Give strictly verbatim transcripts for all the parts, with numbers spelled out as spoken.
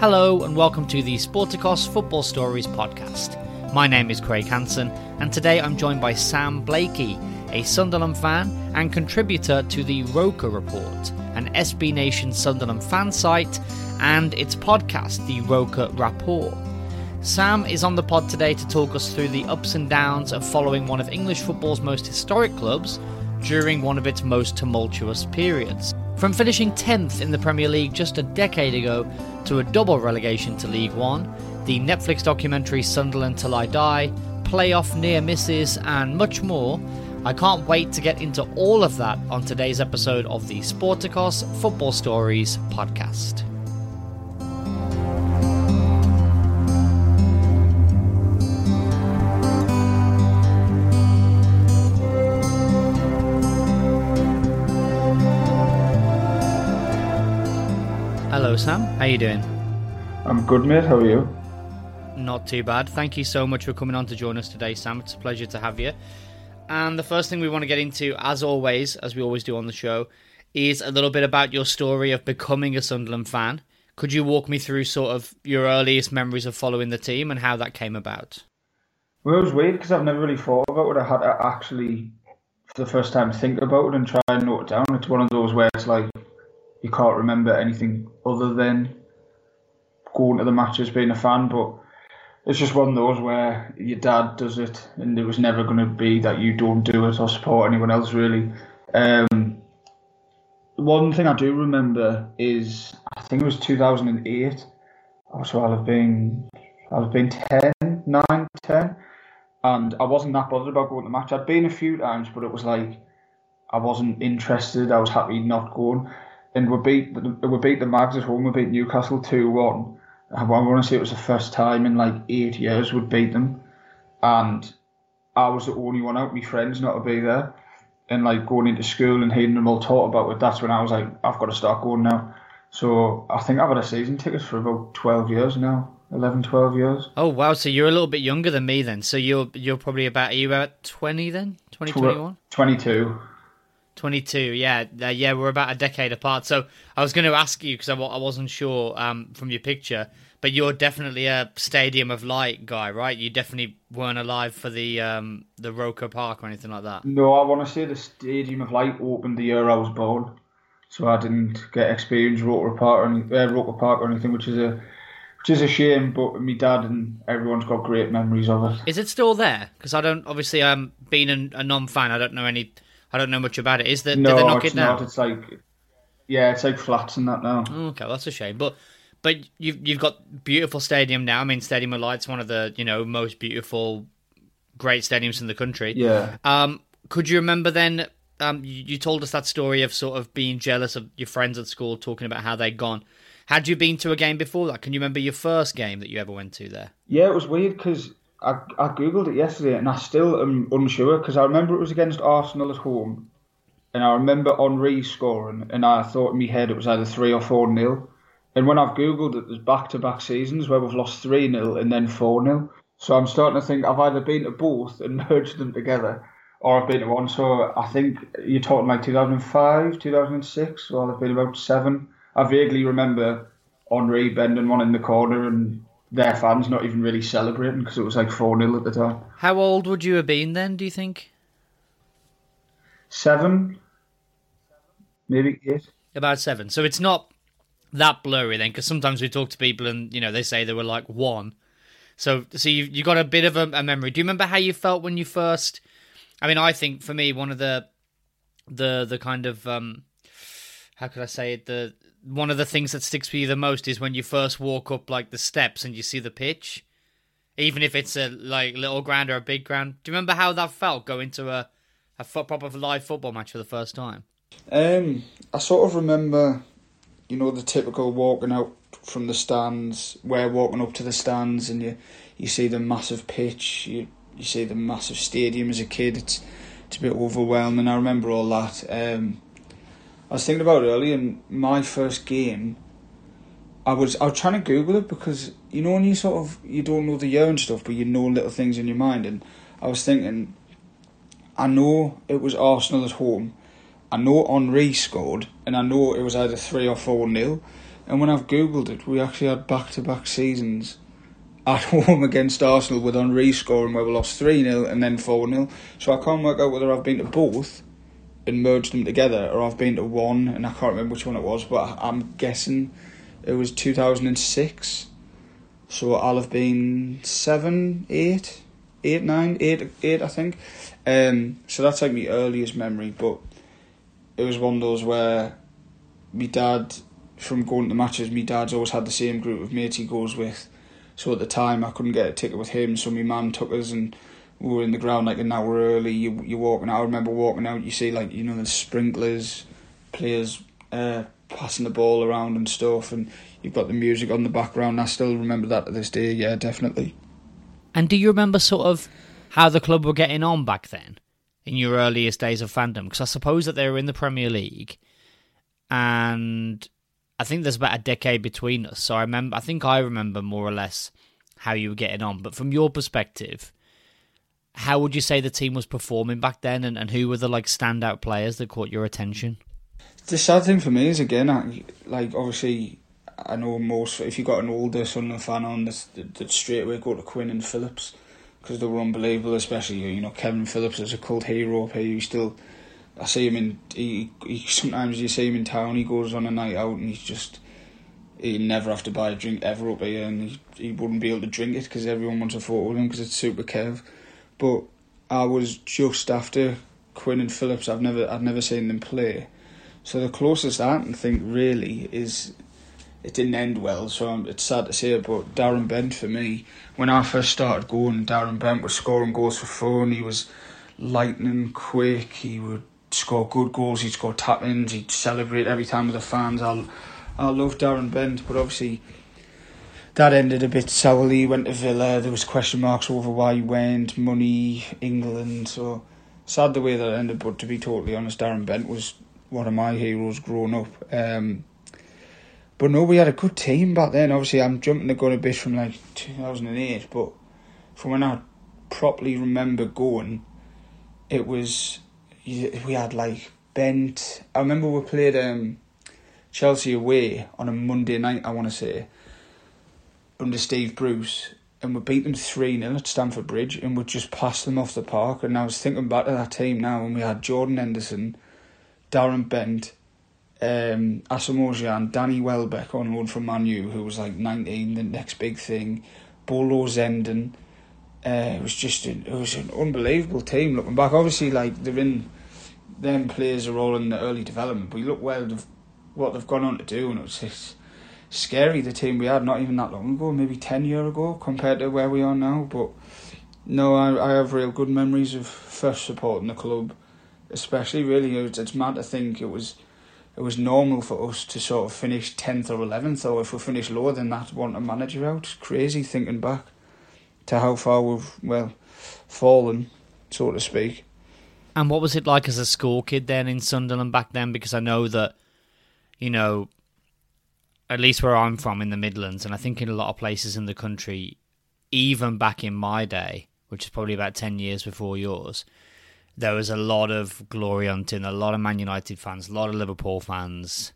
Hello and welcome to the Sporticos Football Stories Podcast. My name is Craig Hanson, and today I'm joined by Sam Blakey, a Sunderland fan and contributor to the Roker Report, an S B Nation Sunderland fan site, and its podcast, the Roker Report. Sam is on the pod today to talk us through the ups and downs of following one of English football's most historic clubs during one of its most tumultuous periods. From finishing tenth in the Premier League just a decade ago to a double relegation to League One, the Netflix documentary Sunderland Till I Die, playoff near misses and much more, I can't wait to get into all of that on today's episode of the Sporticos Football Stories podcast. Hello Sam, how you doing? I'm good mate, how are you? Not too bad, thank you so much for coming on to join us today Sam, it's a pleasure to have you. And the first thing we want to get into, as always, as we always do on the show, is a little bit about your story of becoming a Sunderland fan. Could you walk me through sort of your earliest memories of following the team and how that came about? Well, it was weird because I've never really thought about it. I had to actually, for the first time, think about it and try and note it down. It's one of those where it's like, you can't remember anything other than going to the matches, being a fan, but it's just one of those where your dad does it and it was never going to be that you don't do it or support anyone else, really. Um, one thing I do remember is, I think it was two thousand eight, so I'll have been, I'll have been ten, nine, ten, and I wasn't that bothered about going to the match. I'd been a few times, but it was like, I wasn't interested, I was happy not going. And we beat, we beat the Mags at home, we beat Newcastle two one. I want to say it was the first time in like eight years we'd beat them. And I was the only one out, my friends, not to be there. And like going into school and hearing them all talk about it, that's when I was like, I've got to start going now. So I think I've had a season ticket for about twelve years now, eleven, twelve years. Oh wow, so you're a little bit younger than me then. So you're you're probably about, are you about twenty then? twenty, twenty-one? twenty-two. twenty-two, yeah, uh, yeah, we're about a decade apart. So I was going to ask you because I, I wasn't sure um, from your picture, but you're definitely a Stadium of Light guy, right? You definitely weren't alive for the um, the Roker Park or anything like that. No, I want to say the Stadium of Light opened the year I was born, so I didn't get experience Roker Park or any, uh, Roker Park or anything, which is a which is a shame. But my dad and everyone's got great memories of it. Is it still there? Because I don't, obviously, um, being a, a non-fan, I don't know any. I don't know much about it. Is there? No, did they knock it's it down? Not. It's like, yeah, it's like flats and that now. Okay, well, that's a shame. But, but you've you've got beautiful stadium now. I mean, Stadium of Light's one of the you know most beautiful, great stadiums in the country. Yeah. Um, could you remember then um, you, you told us that story of sort of being jealous of your friends at school, talking about how they'd gone. Had you been to a game before that? Can you remember your first game that you ever went to there? Yeah, it was weird because I, I Googled it yesterday and I still am unsure because I remember it was against Arsenal at home and I remember Henry scoring and I thought in my head it was either three or four nil. And when I've Googled it, there's back-to-back seasons where we've lost three nil and then four nil. So I'm starting to think I've either been to both and merged them together, or I've been to one. So I think you're talking like two thousand five, two thousand six, well, I've been about seven. I vaguely remember Henry bending one in the corner and their fans not even really celebrating because it was like four nil at the time. How old would you have been then, do you think? Seven, maybe eight. About seven. So it's not that blurry then, because sometimes we talk to people and, you know, they say they were like one. So, so you you got a bit of a, a memory. Do you remember how you felt when you first? I mean, I think for me, one of the, the the kind of um, how could I say it? The one of the things that sticks with you the most is when you first walk up like the steps and you see the pitch, even if it's a like little ground or a big ground. Do you remember how that felt going to a a proper live football match for the first time? Um, I sort of remember, you know, the typical walking out from the stands, we're walking up to the stands and you you see the massive pitch, you you see the massive stadium as a kid, it's it's a bit overwhelming. I remember all that. Um, I was thinking about it earlier, and my first game, I was I was trying to Google it because, you know, when you sort of, you don't know the year and stuff, but you know little things in your mind, and I was thinking, I know it was Arsenal at home, I know Henry scored, and I know it was either three or four nil. And when I've Googled it, we actually had back-to-back seasons at home against Arsenal with Henry scoring where we lost three nil and then four nil. So I can't work out whether I've been to both and merged them together or I've been to one and I can't remember which one it was, but I'm guessing it was two thousand six. So I'll have been seven, eight, eight, nine, eight, eight, I think. Um, so that's like my earliest memory, but it was one of those where my dad, from going to matches, my dad's always had the same group of mates he goes with. So at the time, I couldn't get a ticket with him, so my mum took us and we were in the ground like an hour early. You, you're walking out. I remember walking out, you see, like, you know, the sprinklers, players uh, passing the ball around and stuff, and you've got the music on the background. I still remember that to this day, yeah, definitely. And do you remember sort of how the club were getting on back then, in your earliest days of fandom? Because I suppose that they were in the Premier League, and I think there's about a decade between us, so I remember. I think I remember more or less how you were getting on. But from your perspective, how would you say the team was performing back then, and, and who were the like standout players that caught your attention? The sad thing for me is, again, I, like obviously, I know most. If you got an older Sunderland fan on, they'd straight away go to Quinn and Phillips because they were unbelievable. Especially, you know, Kevin Phillips is a cult hero up here. You still. I see him in, he, he, sometimes you see him in town, he goes on a night out and he's just, he'd never have to buy a drink ever up here, and he, he wouldn't be able to drink it because everyone wants a photo of him because it's super Kev. But I was just after Quinn and Phillips, I've never I've never seen them play. So the closest I can think really is, it didn't end well, so I'm, it's sad to say, but Darren Bent for me, when I first started going, Darren Bent was scoring goals for fun, he was lightning quick, he would score good goals, he'd score tap-ins, he'd celebrate every time with the fans. I I love Darren Bent, but obviously that ended a bit sourly. He went to Villa, there was question marks over why he went, money, England, so sad the way that ended, but to be totally honest, Darren Bent was one of my heroes growing up. Um, but no, we had a good team back then. Obviously I'm jumping the gun a bit from like two thousand eight, but from when I properly remember going, it was, we had like Bent. I remember we played um, Chelsea away on a Monday night, I want to say, under Steve Bruce, and we beat them three nil at Stamford Bridge and we just passed them off the park. And I was thinking back to that team now, and we had Jordan Henderson, Darren Bent, um, Asamoah Gyan, Danny Welbeck on loan from Man U, who was like nineteen, the next big thing, Bolo Zenden. Uh, it was just an, it was an unbelievable team looking back. Obviously, like they're in, them players are all in the early development, but you look where they've, what they've gone on to do, and it was, it's scary, the team we had not even that long ago, maybe ten years ago, compared to where we are now. But no, I, I have real good memories of first supporting the club, especially, really. It's, it's mad to think it was it was normal for us to sort of finish tenth or eleventh, or if we finish lower than that, want a manager out. It's crazy thinking back to how far we've, well, fallen, so to speak. And what was it like as a school kid then in Sunderland back then? Because I know that, you know, at least where I'm from in the Midlands, and I think in a lot of places in the country, even back in my day, which is probably about ten years before yours, there was a lot of glory hunting, a lot of Man United fans, a lot of Liverpool fans.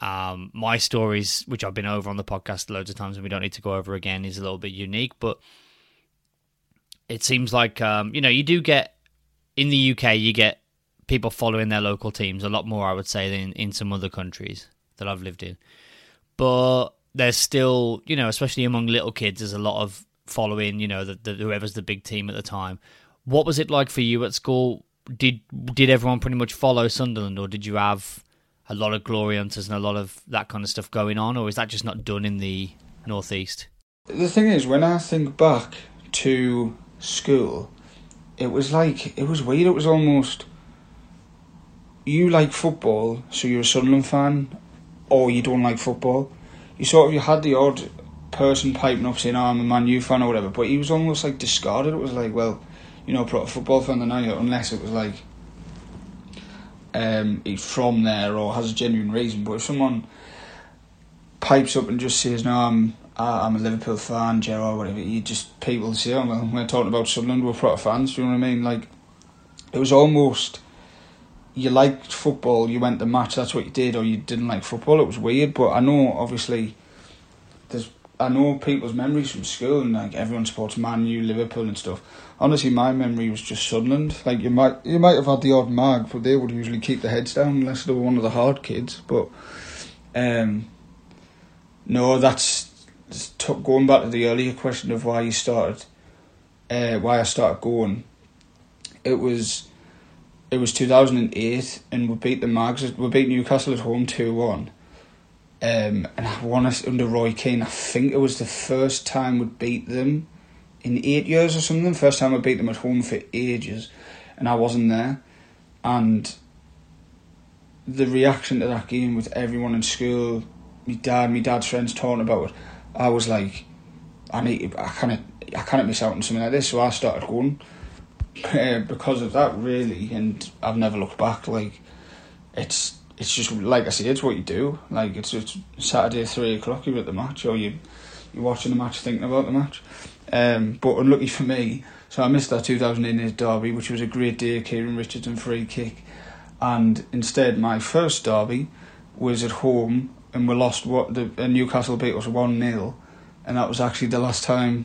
Um, my stories, which I've been over on the podcast loads of times and we don't need to go over again, is a little bit unique, but it seems like, um, you know, you do get, in the U K, you get people following their local teams a lot more, I would say, than in some other countries that I've lived in. But there's still, you know, especially among little kids, there's a lot of following, you know, the, the, whoever's the big team at the time. What was it like for you at school? Did did everyone pretty much follow Sunderland, or did you have a lot of glory hunters and a lot of that kind of stuff going on, or is that just not done in the northeast? The thing is, when I think back to school, it was like, it was weird. It was almost, you like football, so you're a Sunderland fan, or you don't like football. You sort of, you had the odd person piping up saying, oh, I'm a Man U fan or whatever, but he was almost like discarded. It was like, well, you know, proper football fan than I, unless it was like, um, he's from there or has a genuine reason. But if someone pipes up and just says, no, I'm I'm a Liverpool fan, Gerrard, whatever, you just, people say, oh, well, we're talking about Sunderland, we're proper fans, do you know what I mean? Like, it was almost, you liked football, you went to match, that's what you did, or you didn't like football. It was weird, but I know, obviously, there's, I know people's memories from school, and like everyone supports Man U, Liverpool and stuff. Honestly, my memory was just Sunderland. Like, you might you might have had the odd mag, but they would usually keep their heads down unless they were one of the hard kids. But, um, no, that's, t- going back to the earlier question of why you started, uh, why I started going, it was... It was two thousand eight, and we beat the Mags. We beat Newcastle at home two one. Um, and I won us under Roy Keane. I think it was the first time we beat them in eight years or something. First time we beat them at home for ages. And I wasn't there. And the reaction to that game with everyone in school, my dad, my dad's friends talking about it, I was like, I need, I can't, I can't miss out on something like this. So I started going. Uh, because of that, really, and I've never looked back. Like, it's it's just, like I said, it's what you do. Like, it's just Saturday, three o'clock, you're at the match, or you, you're watching the match, thinking about the match. Um, but unlucky for me, so I missed that two thousand eight derby, which was a great day, Kieran Richardson free kick. And instead, my first derby was at home, and we lost, what the Newcastle beat us one nil, and that was actually the last time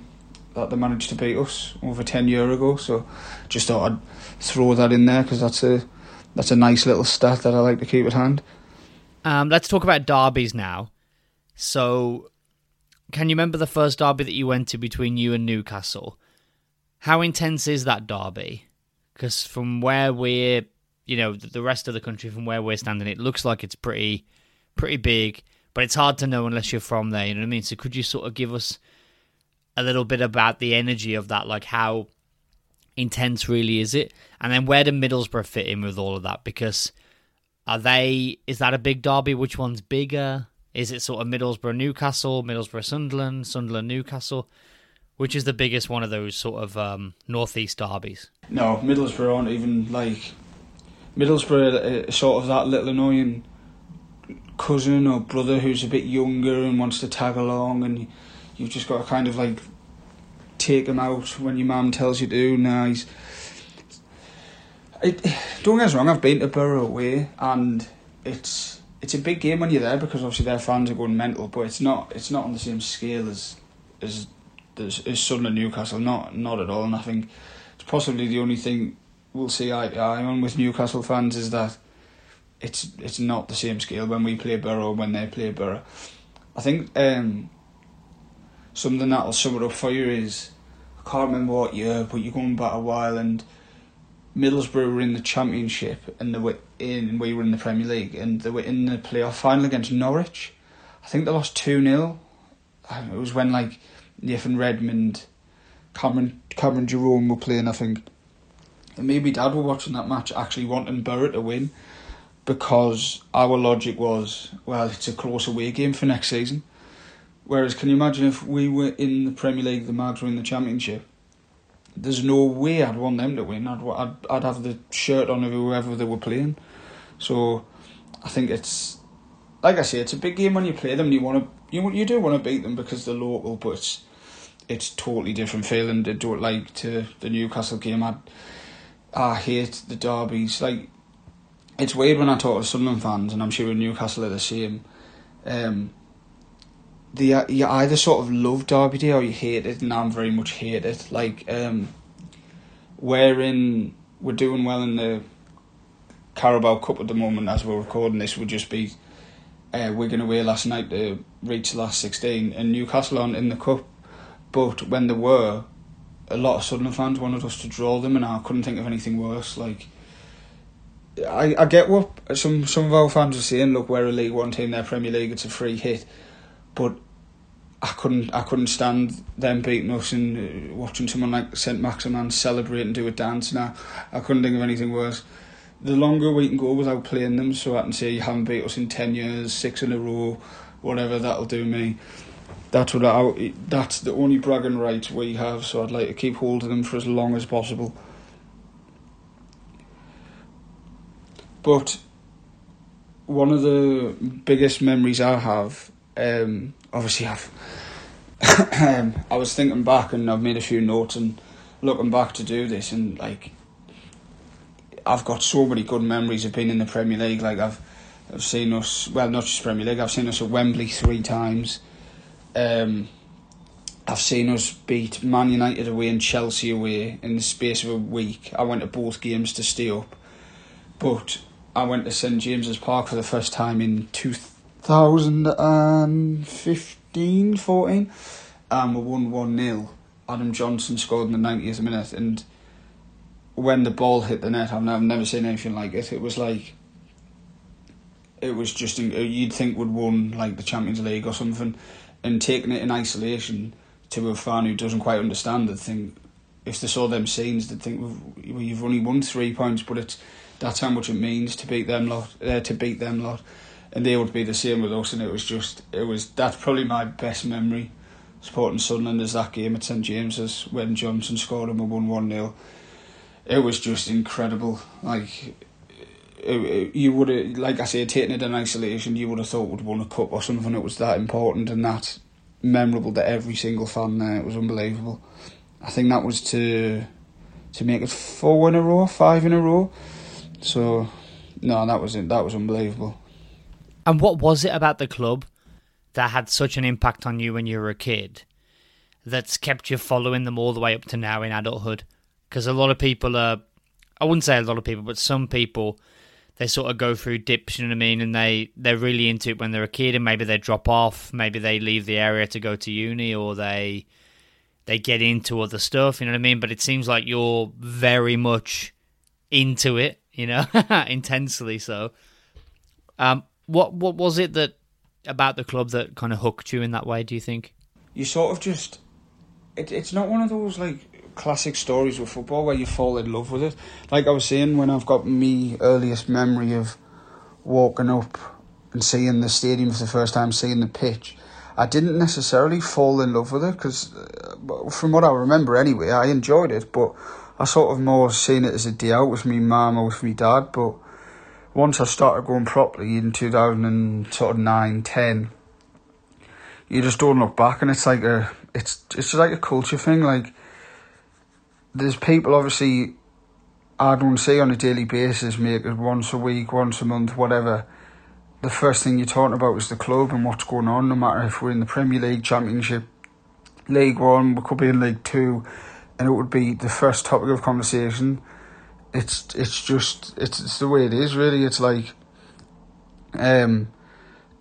that they managed to beat us over ten years ago. So just thought I'd throw that in there because that's a, that's a nice little stat that I like to keep at hand. Um, let's talk about derbies now. So can you remember the first derby that you went to between you and Newcastle? How intense is that derby? Because from where we're, you know, the rest of the country, from where we're standing, it looks like it's pretty, pretty big, but it's hard to know unless you're from there, you know what I mean? So could you sort of give us a little bit about the energy of that, like how intense really is it? And then where do Middlesbrough fit in with all of that? Because are they, is that a big derby? Which one's bigger? Is it sort of Middlesbrough Newcastle, Middlesbrough Sunderland, Sunderland Newcastle? Which is the biggest one of those sort of um, northeast derbies? No, Middlesbrough aren't even like, Middlesbrough is sort of that little annoying cousin or brother who's a bit younger and wants to tag along, and you've just got to kind of like take him out when your mum tells you to. Nah, he's... It, don't get us wrong, I've been to Borough away, and it's it's a big game when you're there because obviously their fans are going mental, but it's not it's not on the same scale as as, as, as Sunderland Newcastle, not not at all. And I think it's possibly the only thing we'll see eye to eye on with Newcastle fans is that it's it's not the same scale when we play Borough when they play Borough. I think... Um, something that'll sum it up for you is, I can't remember what year, but you're going back a while, and Middlesbrough were in the Championship and they were in, and we were in the Premier League, and they were in the playoff final against Norwich. I think they lost two nil. It was when like Nathan Redmond, Cameron Cameron Jerome were playing, I think. and maybe Dad were watching that match actually wanting Borough to win, because our logic was, well, it's a close away game for next season. Whereas, can you imagine if we were in the Premier League, the Mags were in the Championship? There's no way I'd want them to win. I'd I'd, I'd have the shirt on of whoever they were playing. So, I think it's, like I say, it's a big game when you play them. And you want to, you you do want to beat them because they're local, but it's it's totally different feeling to do it like to the Newcastle game. I I hate the derbies. Like, it's weird when I talk to Sunderland fans, and I'm sure in Newcastle are the same. Um, the you either sort of love Derby Day or you hate it, and I'm very much hate it. Like, um, we're in, we're doing well in the Carabao Cup at the moment as we're recording this. Would just be uh, Wigan away last night to reach the last sixteen, and Newcastle aren't in the cup. But when they were, a lot of Sunderland fans wanted us to draw them, and I couldn't think of anything worse. Like, I I get what some some of our fans are saying. Look, we're a League One team, they're Premier League, it's a free hit. But I couldn't I couldn't stand them beating us, and watching someone like Saint Maximin celebrate and do a dance. Now, I couldn't think of anything worse. The longer we can go without playing them, so I can say you haven't beat us in ten years, six in a row, whatever, that'll do me. That's what I, that's the only bragging right we have, so I'd like to keep hold of them for as long as possible. But one of the biggest memories I have, um, obviously I've, I was thinking back, and I've made a few notes and looking back to do this, and like, I've got so many good memories of being in the Premier League. Like, I've, I've seen us, well, not just Premier League, I've seen us at Wembley three times. Um, I've seen us beat Man United away and Chelsea away in the space of a week. I went to both games to stay up, but I went to Saint James's Park for the first time in two thousand fifteen fourteen, and we won one nil. Adam Johnson scored in the ninetieth minute, and when the ball hit the net, I've never seen anything like it. It was like, it was just, you'd think we'd won like the Champions League or something. And taking it in isolation to a fan who doesn't quite understand the thing, if they saw them scenes, they'd think, well, you've only won three points, but it's that's how much it means to beat them lot. Uh, to beat them lot, and they would be the same with us. And it was just, it was that's probably my best memory supporting Sunderland, is that game at Saint James's when Johnson scored and we won one nil. It was just incredible. Like, it, it, you would have, like I say, taking it in isolation, you would have thought we'd won a cup or something. It was that important and that memorable to every single fan there. It was unbelievable. I think that was to to make it four in a row, five in a row. So, no, that was it. That was unbelievable. And what was it about the club that had such an impact on you when you were a kid that's kept you following them all the way up to now in adulthood? Because a lot of people are, I wouldn't say a lot of people, but some people, they sort of go through dips, you know what I mean? And they, they're really into it when they're a kid, and maybe they drop off, maybe they leave the area to go to uni, or they they get into other stuff, you know what I mean? But it seems like you're very much into it, you know, intensely so. Um, what what was it that about the club that kind of hooked you in that way, do you think? You sort of just, it, it's not one of those like classic stories with football where you fall in love with it. Like I was saying, when I've got me earliest memory of walking up and seeing the stadium for the first time, seeing the pitch, I didn't necessarily fall in love with it, because uh, from what I remember anyway, I enjoyed it, but I sort of more seen it as a day out with me mum or with me dad. But once I started going properly in two thousand nine ten, you just don't look back, and it's like a it's it's like a culture thing. Like, there's people, obviously, I don't see on a daily basis, make it once a week, once a month, whatever. The first thing you're talking about is the club and what's going on, no matter if we're in the Premier League, Championship, League One, we could be in League Two, and it would be the first topic of conversation. It's it's just, it's, it's the way it is, really. It's like um,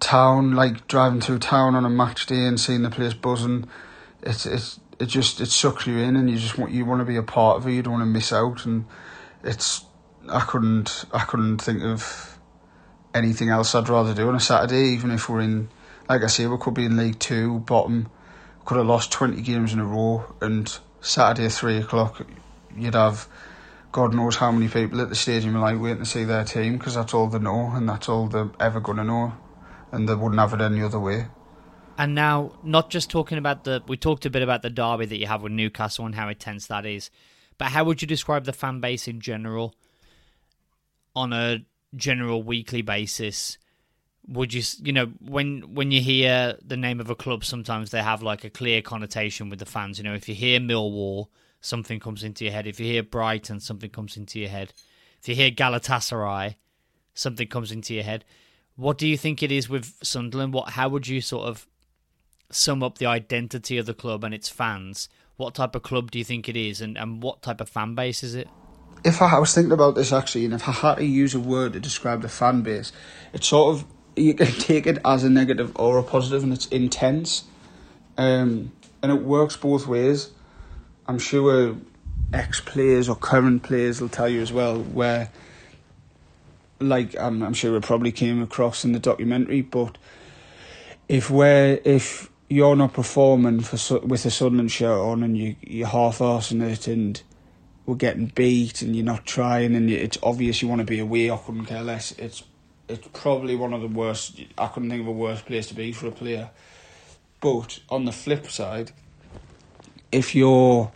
town, like driving through town on a match day and seeing the place buzzing. It's it's... It just it sucks you in, and you just want you want to be a part of it. You don't want to miss out, and it's I couldn't I couldn't think of anything else I'd rather do on a Saturday. Even if we're in, like I say, we could be in League Two, bottom, could have lost twenty games in a row, and Saturday at three o'clock, you'd have God knows how many people at the Stadium are like waiting to see their team, because that's all they know and that's all they're ever going to know, and they wouldn't have it any other way. And now, not just talking about the... We talked a bit about the derby that you have with Newcastle and how intense that is, but how would you describe the fan base in general on a general weekly basis? Would you... You know, when, when you hear the name of a club, sometimes they have like a clear connotation with the fans. You know, if you hear Millwall, something comes into your head. If you hear Brighton, something comes into your head. If you hear Galatasaray, something comes into your head. What do you think it is with Sunderland? What, how would you sort of sum up the identity of the club and its fans? What type of club do you think it is, and, and what type of fan base is it? If I, I was thinking about this actually, and if I had to use a word to describe the fan base, it's sort of, you can take it as a negative or a positive, and it's intense, um, and it works both ways. I'm sure ex-players or current players will tell you as well, where, like, I'm, I'm sure it probably came across in the documentary, but if we're, if you're not performing for with a Sunderland shirt on and you, you're half-arsing it and we're getting beat and you're not trying and it's obvious you want to be away or couldn't care less, it's, it's probably one of the worst... I couldn't think of a worse place to be for a player. But on the flip side, if you're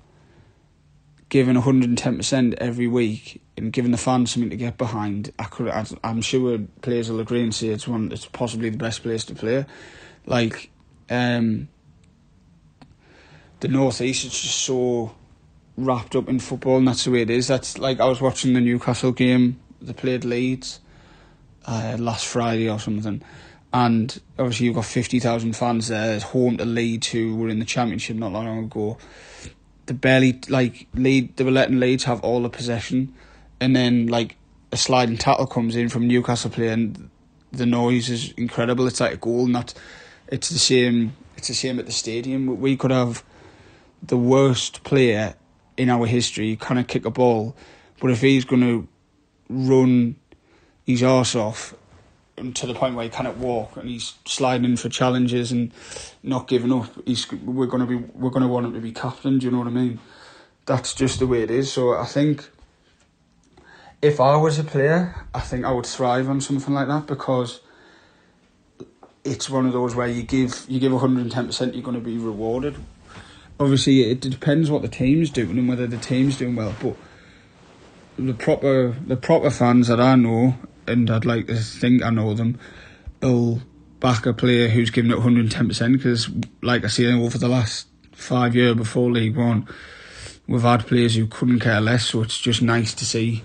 giving one hundred ten percent every week and giving the fans something to get behind, I could, I'm sure players will agree and say it's one, it's possibly the best place to play. Like, um, the North East is just so wrapped up in football, and that's the way it is. That's like, I was watching the Newcastle game, they played Leeds uh, last Friday or something, and obviously you've got fifty thousand fans there, home to Leeds, who were in the Championship not long ago. They barely, like, lead, they were letting Leeds have all the possession, and then, like, a sliding tackle comes in from Newcastle player, and the noise is incredible. It's like a goal, and that, it's the same, it's the same at the Stadium. We could have the worst player in our history kind of kick a ball, but if he's going to run his arse off to the point where he cannot walk and he's sliding for challenges and not giving up, he's, we're going to be we're going to want him to be captain. Do you know what I mean? That's just the way it is. So I think if I was a player, I think I would thrive on something like that, because it's one of those where you give you give one hundred ten percent, you're going to be rewarded. Obviously, it depends what the team's doing and whether the team's doing well, but the proper the proper fans that I know, and I'd like to think I know them, will back a player who's given it one hundred ten percent, because, like I say, over the last five years before League One, we've had players who couldn't care less, so it's just nice to see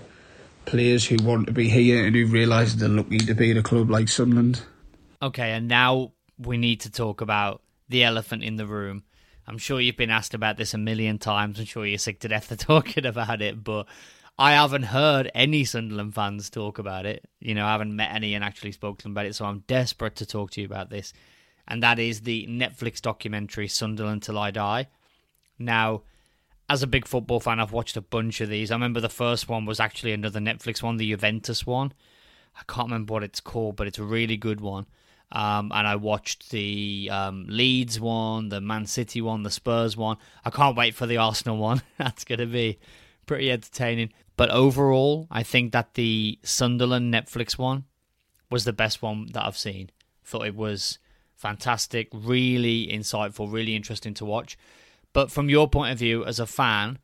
players who want to be here and who realise they're lucky to be at a club like Sunderland. Okay, and now we need to talk about the elephant in the room. I'm sure you've been asked about this a million times. I'm sure you're sick to death of talking about it, but I haven't heard any Sunderland fans talk about it. You know, I haven't met any and actually spoken to them about it, so I'm desperate to talk to you about this. And that is the Netflix documentary, Sunderland Till I Die. Now, as a big football fan, I've watched a bunch of these. I remember the first one was actually another Netflix one, the Juventus one. I can't remember what it's called, but it's a really good one. Um, and I watched the um, Leeds one, the Man City one, the Spurs one. I can't wait for the Arsenal one. That's going to be pretty entertaining. But overall, I think that the Sunderland Netflix one was the best one that I've seen. Thought it was fantastic, really insightful, really interesting to watch. But from your point of view as a fan,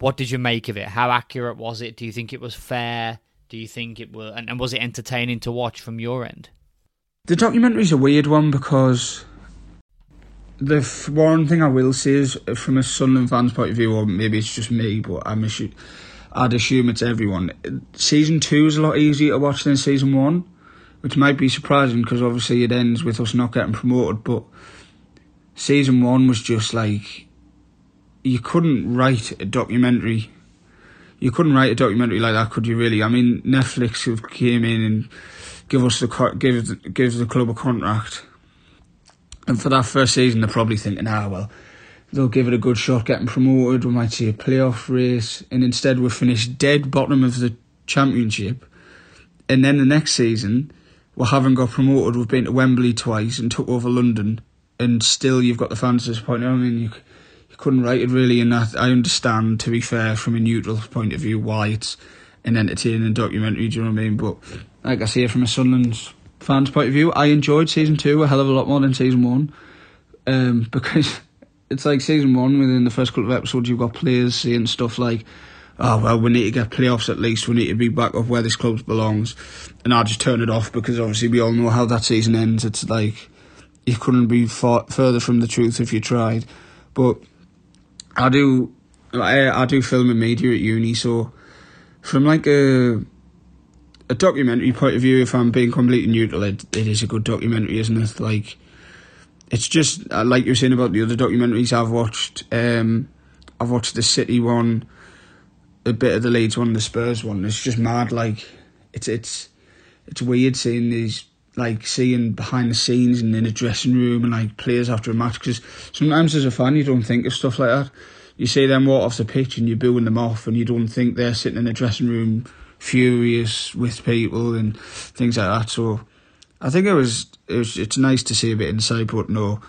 what did you make of it? How accurate was it? Do you think it was fair? Do you think it was... And, and was it entertaining to watch from your end? The documentary's a weird one, because the f- one thing I will say is, from a Sunderland fan's point of view, or maybe it's just me, but I'm assu- I'd assume it's everyone, season two is a lot easier to watch than season one, which might be surprising because obviously it ends with us not getting promoted, but season one was just like, you couldn't write a documentary. You couldn't write a documentary like that, could you really? I mean, Netflix have came in and give us the co- give gives the club a contract. And for that first season, they're probably thinking, ah, well, they'll give it a good shot getting promoted. We might see a playoff race. And instead, we'll finish dead bottom of the Championship. And then the next season, we haven't got promoted. We've been to Wembley twice and took over London. And still, you've got the fans disappointed. I mean, you, you couldn't write it really. And that, I understand, to be fair, from a neutral point of view, why it's an entertaining documentary, do you know what I mean? But like I say, from a Sunderland fan's point of view, I enjoyed season two a hell of a lot more than season one, um, because it's like season one, within the first couple of episodes, you've got players saying stuff like, oh, well, we need to get playoffs at least, we need to be back up where this club belongs. And I just turn it off, because obviously we all know how that season ends. It's like, you couldn't be far, further from the truth if you tried. But I do I, I do film and media at uni, so from like a a documentary point of view, if I'm being completely neutral, it, it is a good documentary, isn't it? Like, it's just, like you were saying about the other documentaries I've watched, um, I've watched the City one, a bit of the Leeds one, the Spurs one. It's just mad, like, it's it's it's weird seeing these, like, seeing behind the scenes and in a dressing room and, like, players after a match, because sometimes as a fan you don't think of stuff like that. You see them walk off the pitch and you're booing them off, and you don't think they're sitting in a dressing room furious with people and things like that. So I think it was, it was it's nice to see a bit inside, but no,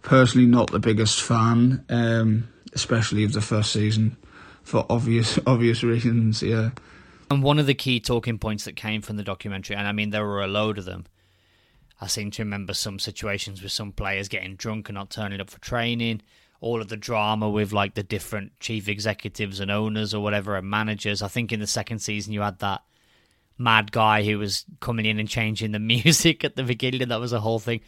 personally not the biggest fan, um, especially of the first season, for obvious obvious reasons, yeah. And one of the key talking points that came from the documentary, and I mean there were a load of them, I seem to remember some situations with some players getting drunk and not turning up for training, all of the drama with like the different chief executives and owners or whatever and managers. I think in the second season you had that mad guy who was coming in and changing the music at the beginning. That was a whole thing.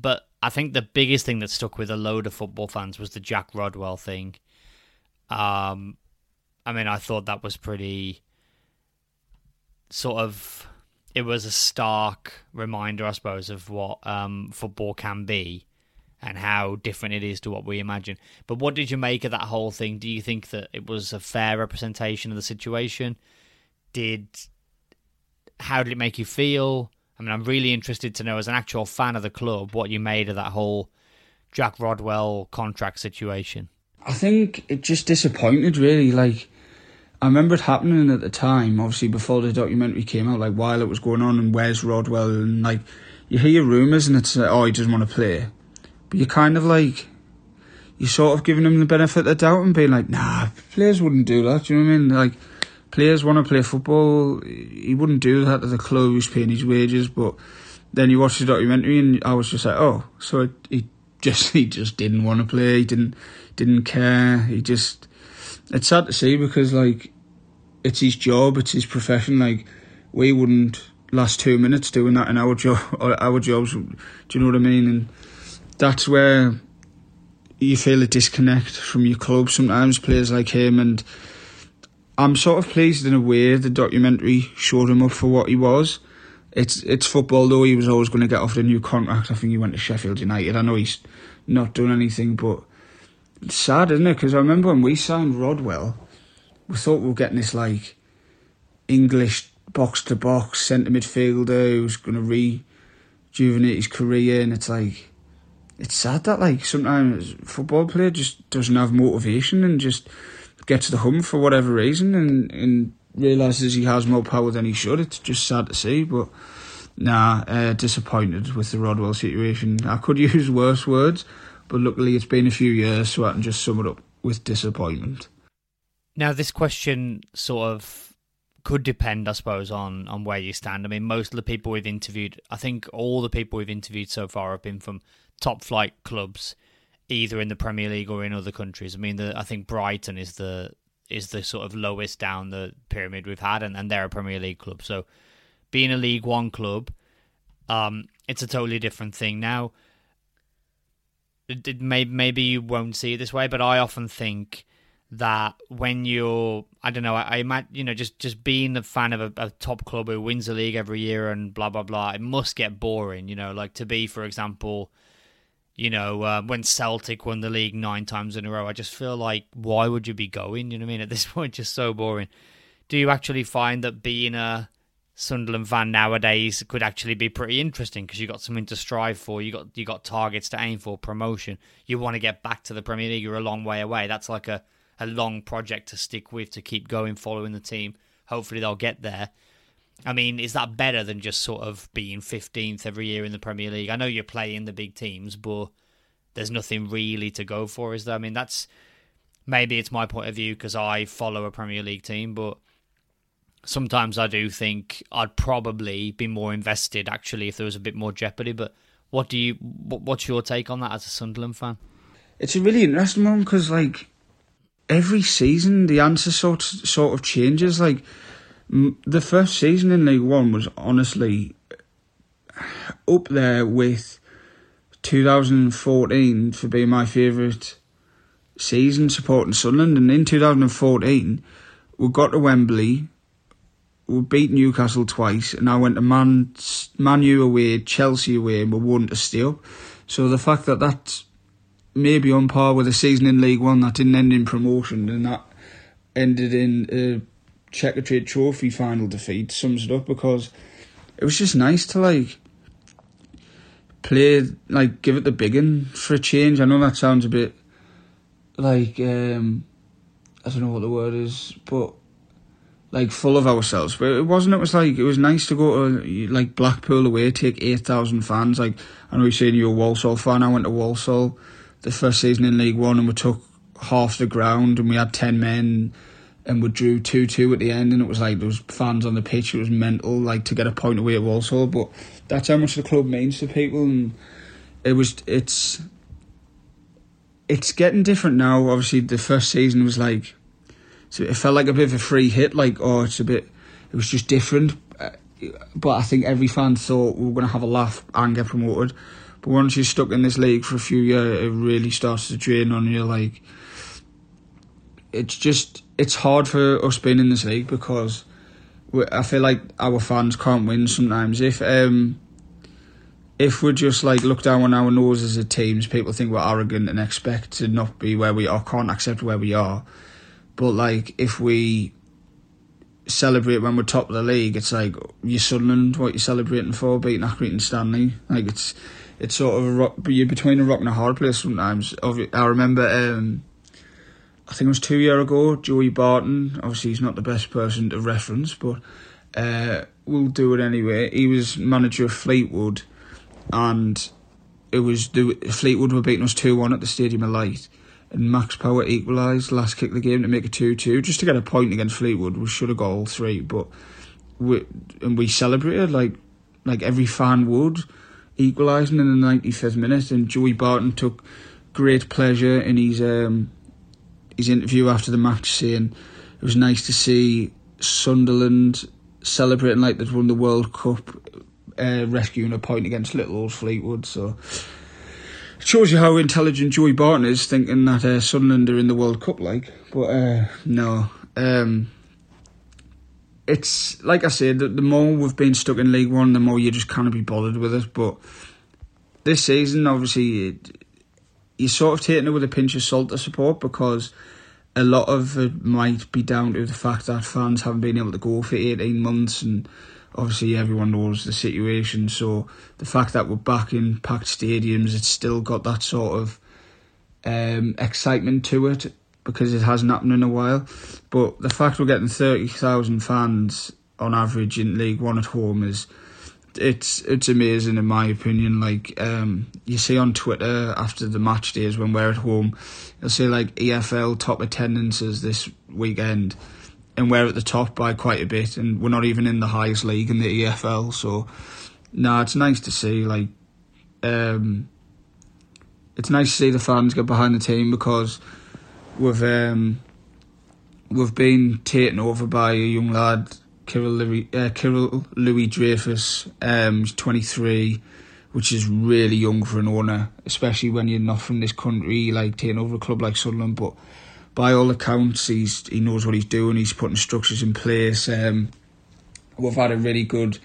But I think the biggest thing that stuck with a load of football fans was the Jack Rodwell thing. Um, I mean, I thought that was pretty sort of, it was a stark reminder, I suppose, of what um, football can be and how different it is to what we imagine. But what did you make of that whole thing? Do you think that it was a fair representation of the situation? Did, how did it make you feel? I mean, I'm really interested to know, as an actual fan of the club, what you made of that whole Jack Rodwell contract situation. I think it just disappointed, really. Like, I remember it happening at the time, obviously before the documentary came out, like while it was going on, and where's Rodwell, and like you hear rumours and it's like, oh, he doesn't want to play, but you're kind of like, you're sort of giving him the benefit of the doubt and being like, nah, players wouldn't do that, do you know what I mean? Like, players want to play football, he wouldn't do that to the club, he's paying his wages. But then you watch the documentary and I was just like, oh, so it, he just he just didn't want to play, he didn't didn't care, he just, it's sad to see, because like, it's his job, it's his profession, like we wouldn't last two minutes doing that in our job, or our jobs, do you know what I mean? And that's where you feel a disconnect from your club sometimes, players like him. And I'm sort of pleased in a way the documentary showed him up for what he was. It's it's football though, he was always going to get offered a new contract. I think he went to Sheffield United, I know he's not done anything, but it's sad, isn't it? Because I remember when we signed Rodwell, we thought we were getting this like English box-to-box centre midfielder who's going to rejuvenate his career, and it's like, it's sad that like sometimes a football player just doesn't have motivation and just gets the hump for whatever reason, and, and realises he has more power than he should. It's just sad to see, but nah, uh, disappointed with the Rodwell situation. I could use worse words, but luckily it's been a few years, so I can just sum it up with disappointment. Now, this question sort of could depend, I suppose, on, on where you stand. I mean, most of the people we've interviewed, I think all the people we've interviewed so far have been from top flight clubs, either in the Premier League or in other countries. I mean, the, I think Brighton is the is the sort of lowest down the pyramid we've had, and, and they're a Premier League club. So being a League One club, um, it's a totally different thing. Now, it, it may, maybe you won't see it this way, but I often think that when you're, I don't know, I, I imagine, you know, just, just being a fan of a, a top club who wins the league every year and blah, blah, blah, it must get boring, you know, like to be, for example, you know, uh, when Celtic won the league nine times in a row, I just feel like, why would you be going? You know what I mean? At this point, just so boring. Do you actually find that being a Sunderland fan nowadays could actually be pretty interesting, because you got something to strive for, you got you got targets to aim for, promotion. You want to get back to the Premier League. You're a long way away. That's like a, a long project to stick with, to keep going, following the team. Hopefully they'll get there. I mean, is that better than just sort of being fifteenth every year in the Premier League? I know you're playing the big teams, but there's nothing really to go for, is there? I mean, that's maybe it's my point of view because I follow a Premier League team, but sometimes I do think I'd probably be more invested actually if there was a bit more jeopardy. But what do you? What's your take on that as a Sunderland fan? It's a really interesting one because like every season the answer sort sort of changes. Like the first season in League One was honestly up there with two thousand fourteen for being my favourite season supporting Sunderland. And in two thousand fourteen, we got to Wembley, we beat Newcastle twice, and I went to Man, Man U away, Chelsea away, and we won to stay up. So the fact that that's maybe on par with a season in League One that didn't end in promotion and that ended in a Checkertrade Trophy final defeat sums it up, because it was just nice to like play, like give it the big in for a change. I know that sounds a bit like um, I don't know what the word is, but like full of ourselves. But it wasn't. It was like it was nice to go to like Blackpool away, take eight thousand fans. Like I know you're saying you're a Walsall fan. I went to Walsall the first season in League One, and we took half the ground, and we had ten men, and we drew two two at the end. And it was like there was fans on the pitch. It was mental, like to get a point away at Walsall, but that's how much the club means to people. And it was it's it's getting different now. Obviously the first season was like, so it felt like a bit of a free hit, like oh it's a bit it was just different, but I think every fan thought we were going to have a laugh and get promoted. But once you're stuck in this league for a few years, it really starts to drain on you. Like it's just it's hard for us being in this league because I feel like our fans can't win sometimes. If um, if we just like look down on our noses at teams, people think we're arrogant and expect to not be where we are, can't accept where we are. But like if we celebrate when we're top of the league, it's like you're Sunderland, what you're celebrating for, beating Accrington and Stanley. Like it's it's sort of a rock, you're between a rock and a hard place sometimes. I remember. Um, I think it was two years ago, Joey Barton, obviously he's not the best person to reference, but uh, we'll do it anyway. He was manager of Fleetwood, and it was the, Fleetwood were beating us two one at the Stadium of Light, and Max Power equalised last kick of the game to make it two two, just to get a point against Fleetwood. We should have got all three, but we, and we celebrated like like every fan would, equalising in the ninety-fifth minute, and Joey Barton took great pleasure in his... Um, his interview after the match, saying it was nice to see Sunderland celebrating like they'd won the World Cup, uh, rescuing a point against little old Fleetwood. So it shows you how intelligent Joey Barton is, thinking that uh, Sunderland are in the World Cup like. But uh, no, um, it's like I said, the, the more we've been stuck in League One, the more you just can't be bothered with it. But this season, obviously it, you're sort of taking it with a pinch of salt to support, because a lot of it might be down to the fact that fans haven't been able to go for eighteen months, and obviously everyone knows the situation. So the fact that we're back in packed stadiums, it's still got that sort of um, excitement to it because it hasn't happened in a while. But the fact we're getting thirty thousand fans on average in League One at home is... It's it's amazing in my opinion. Like um, you see on Twitter after the match days when we're at home, you'll see like E F L top attendances this weekend, and we're at the top by quite a bit, and we're not even in the highest league in the E F L. So no, nah, it's nice to see. Like um, it's nice to see the fans get behind the team, because we've um, we've been taken over by a young lad, Kirill Louis-Dreyfus, um, he's twenty-three, which is really young for an owner, especially when you're not from this country, like taking over a club like Sunderland. But by all accounts, he's he knows what he's doing. He's putting structures in place. Um, we've had a really good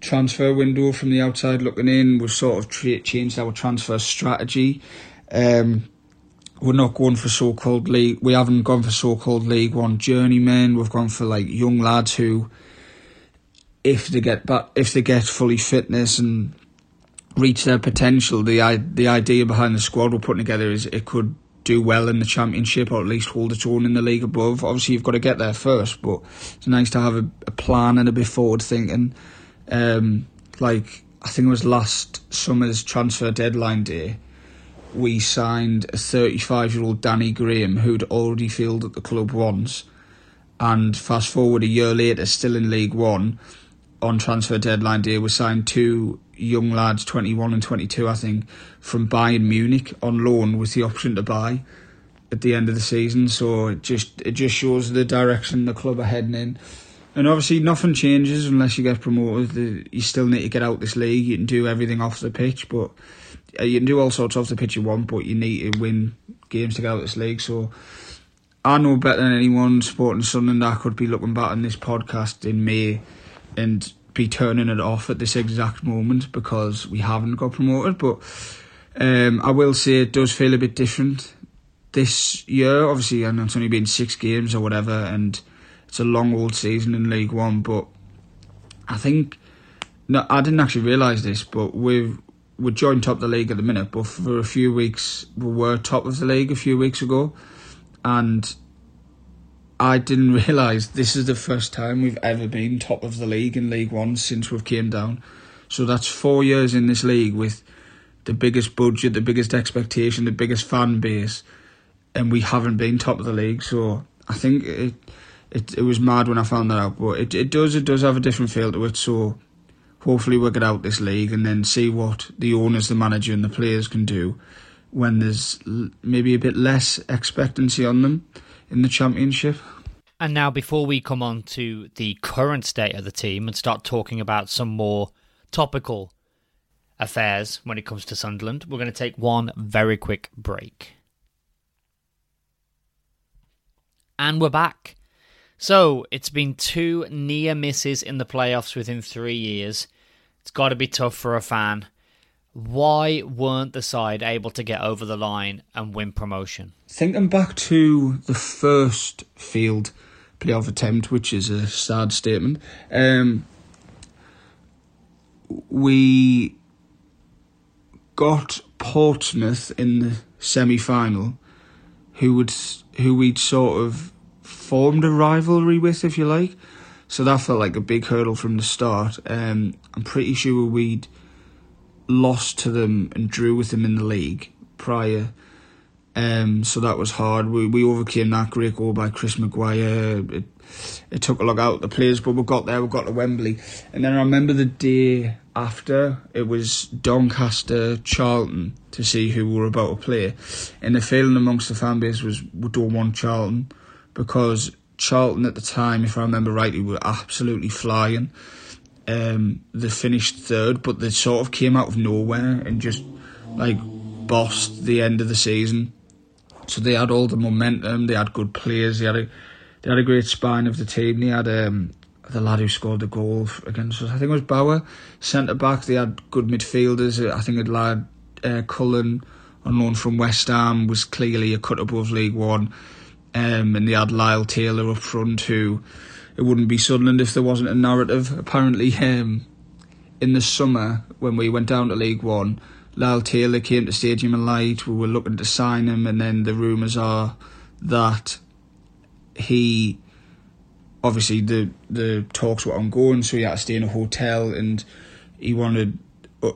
transfer window from the outside looking in. We've sort of tra- changed our transfer strategy. Um, We're not going for so-called league. We haven't gone for so-called League One journeymen. We've gone for like young lads who, if they get back, if they get fully fitness and reach their potential, the the idea behind the squad we're putting together is it could do well in the Championship, or at least hold its own in the league above. Obviously, you've got to get there first, but it's nice to have a, a plan and a bit forward thinking. Um, like I think it was last summer's transfer deadline day. we signed a thirty-five-year-old Danny Graham who'd already failed at the club once. And fast forward a year later, still in League One, on transfer deadline day, we signed two young lads, twenty-one and twenty-two, I think, from Bayern Munich on loan with the option to buy at the end of the season. So it just it just shows the direction the club are heading in. And obviously nothing changes unless you get promoted. You still need to get out this league. You can do everything off the pitch, but you can do all sorts off the pitch you want, but you need to win games to get out this league. So I know better than anyone supporting Sunderland, I could be looking back on this podcast in May and be turning it off at this exact moment because we haven't got promoted. But um, I will say it does feel a bit different this year. Obviously, and it's only been six games or whatever, and it's a long old season in League One. But I think, no, I didn't actually realise this, but we've we're joint top of the league at the minute. But for a few weeks, we were top of the league a few weeks ago, and I didn't realise this is the first time we've ever been top of the league in League One since we've came down. So that's four years in this league with the biggest budget, the biggest expectation, the biggest fan base, and we haven't been top of the league. So I think it it, it was mad when I found that out, but it, it does it does have a different feel to it. So hopefully we'll get out this league and then see what the owners, the manager and the players can do when there's maybe a bit less expectancy on them in the Championship. And now, before we come on to the current state of the team and start talking about some more topical affairs when it comes to Sunderland, we're going to take one very quick break. And we're back. So, it's been two near misses in the playoffs within three years. It's got to be tough for a fan. Why weren't the side able to get over the line and win promotion? Thinking back to the first field playoff attempt, which is a sad statement, um, we got Portsmouth in the semi-final, who would who we'd sort of formed a rivalry with, if you like. So that felt like a big hurdle from the start. Um, I'm pretty sure we'd lost to them and drew with them in the league prior, um, so that was hard. We we overcame that, great goal by Chris Maguire. It, it took a lot out of the players, but we got there. We got to Wembley, and then I remember the day after it was Doncaster, Charlton to see who we were about to play, and the feeling amongst the fan base was we don't want Charlton because Charlton at the time, if I remember rightly, were absolutely flying. Um, they finished third, but they sort of came out of nowhere and just like bossed the end of the season. So they had all the momentum, they had good players, they had a, they had a great spine of the team. They had um, the lad who scored the goal against us, I think it was Bauer, centre back. They had good midfielders. I think a lad uh, Cullen on loan from West Ham was clearly a cut above League One, um, and they had Lyle Taylor up front, who it wouldn't be Sunderland if there wasn't a narrative. Apparently, um, in the summer, when we went down to League One, Lyle Taylor came to Stadium of Light. We were looking to sign him, and then the rumours are that he... Obviously, the, the talks were ongoing, so he had to stay in a hotel, and he wanted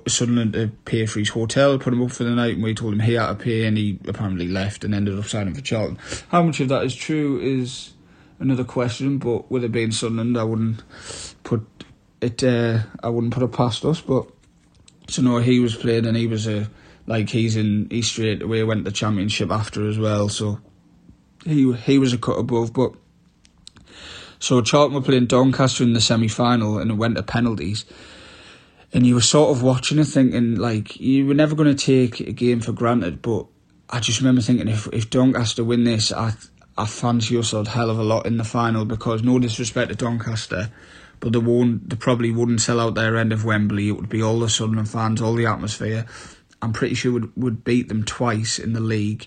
Sunderland to pay for his hotel, put him up for the night, and we told him he had to pay, and he apparently left and ended up signing for Charlton. How much of that is true is another question, but with it being Sunderland, I wouldn't put it. Uh, I wouldn't put it past us. But so no, he was played, and he was a like he's in. He straight away went to the Championship after as well. So he he was a cut above. But so Charlton were playing Doncaster in the semi final, and it went to penalties. And you were sort of watching it, thinking like you were never going to take a game for granted. But I just remember thinking if if Doncaster win this, I. I fancy us a hell of a lot in the final because no disrespect to Doncaster, but they won't. They probably wouldn't sell out their end of Wembley. It would be all the Sunderland fans, all the atmosphere. I'm pretty sure we'd, we'd beat them twice in the league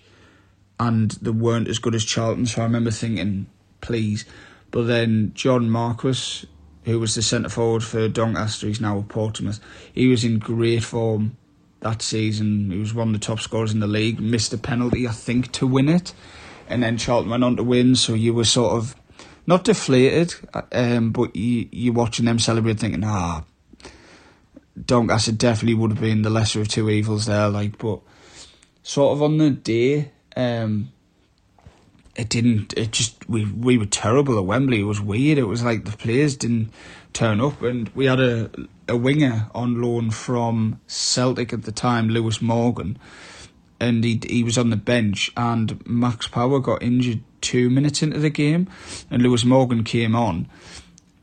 and they weren't as good as Charlton. So I remember thinking, please. But then John Marquis, who was the centre-forward for Doncaster, he's now at Portsmouth. He was in great form that season. He was one of the top scorers in the league. Missed a penalty, I think, to win it. And then Charlton went on to win, so you were sort of not deflated, um, but you you watching them celebrate, thinking, ah, Doncaster definitely would have been the lesser of two evils there. Like, but sort of on the day, um, it didn't, it just, we we were terrible at Wembley. It was weird. It was like the players didn't turn up, and we had a, a winger on loan from Celtic at the time, Lewis Morgan, and he he was on the bench, and Max Power got injured two minutes into the game, and Lewis Morgan came on,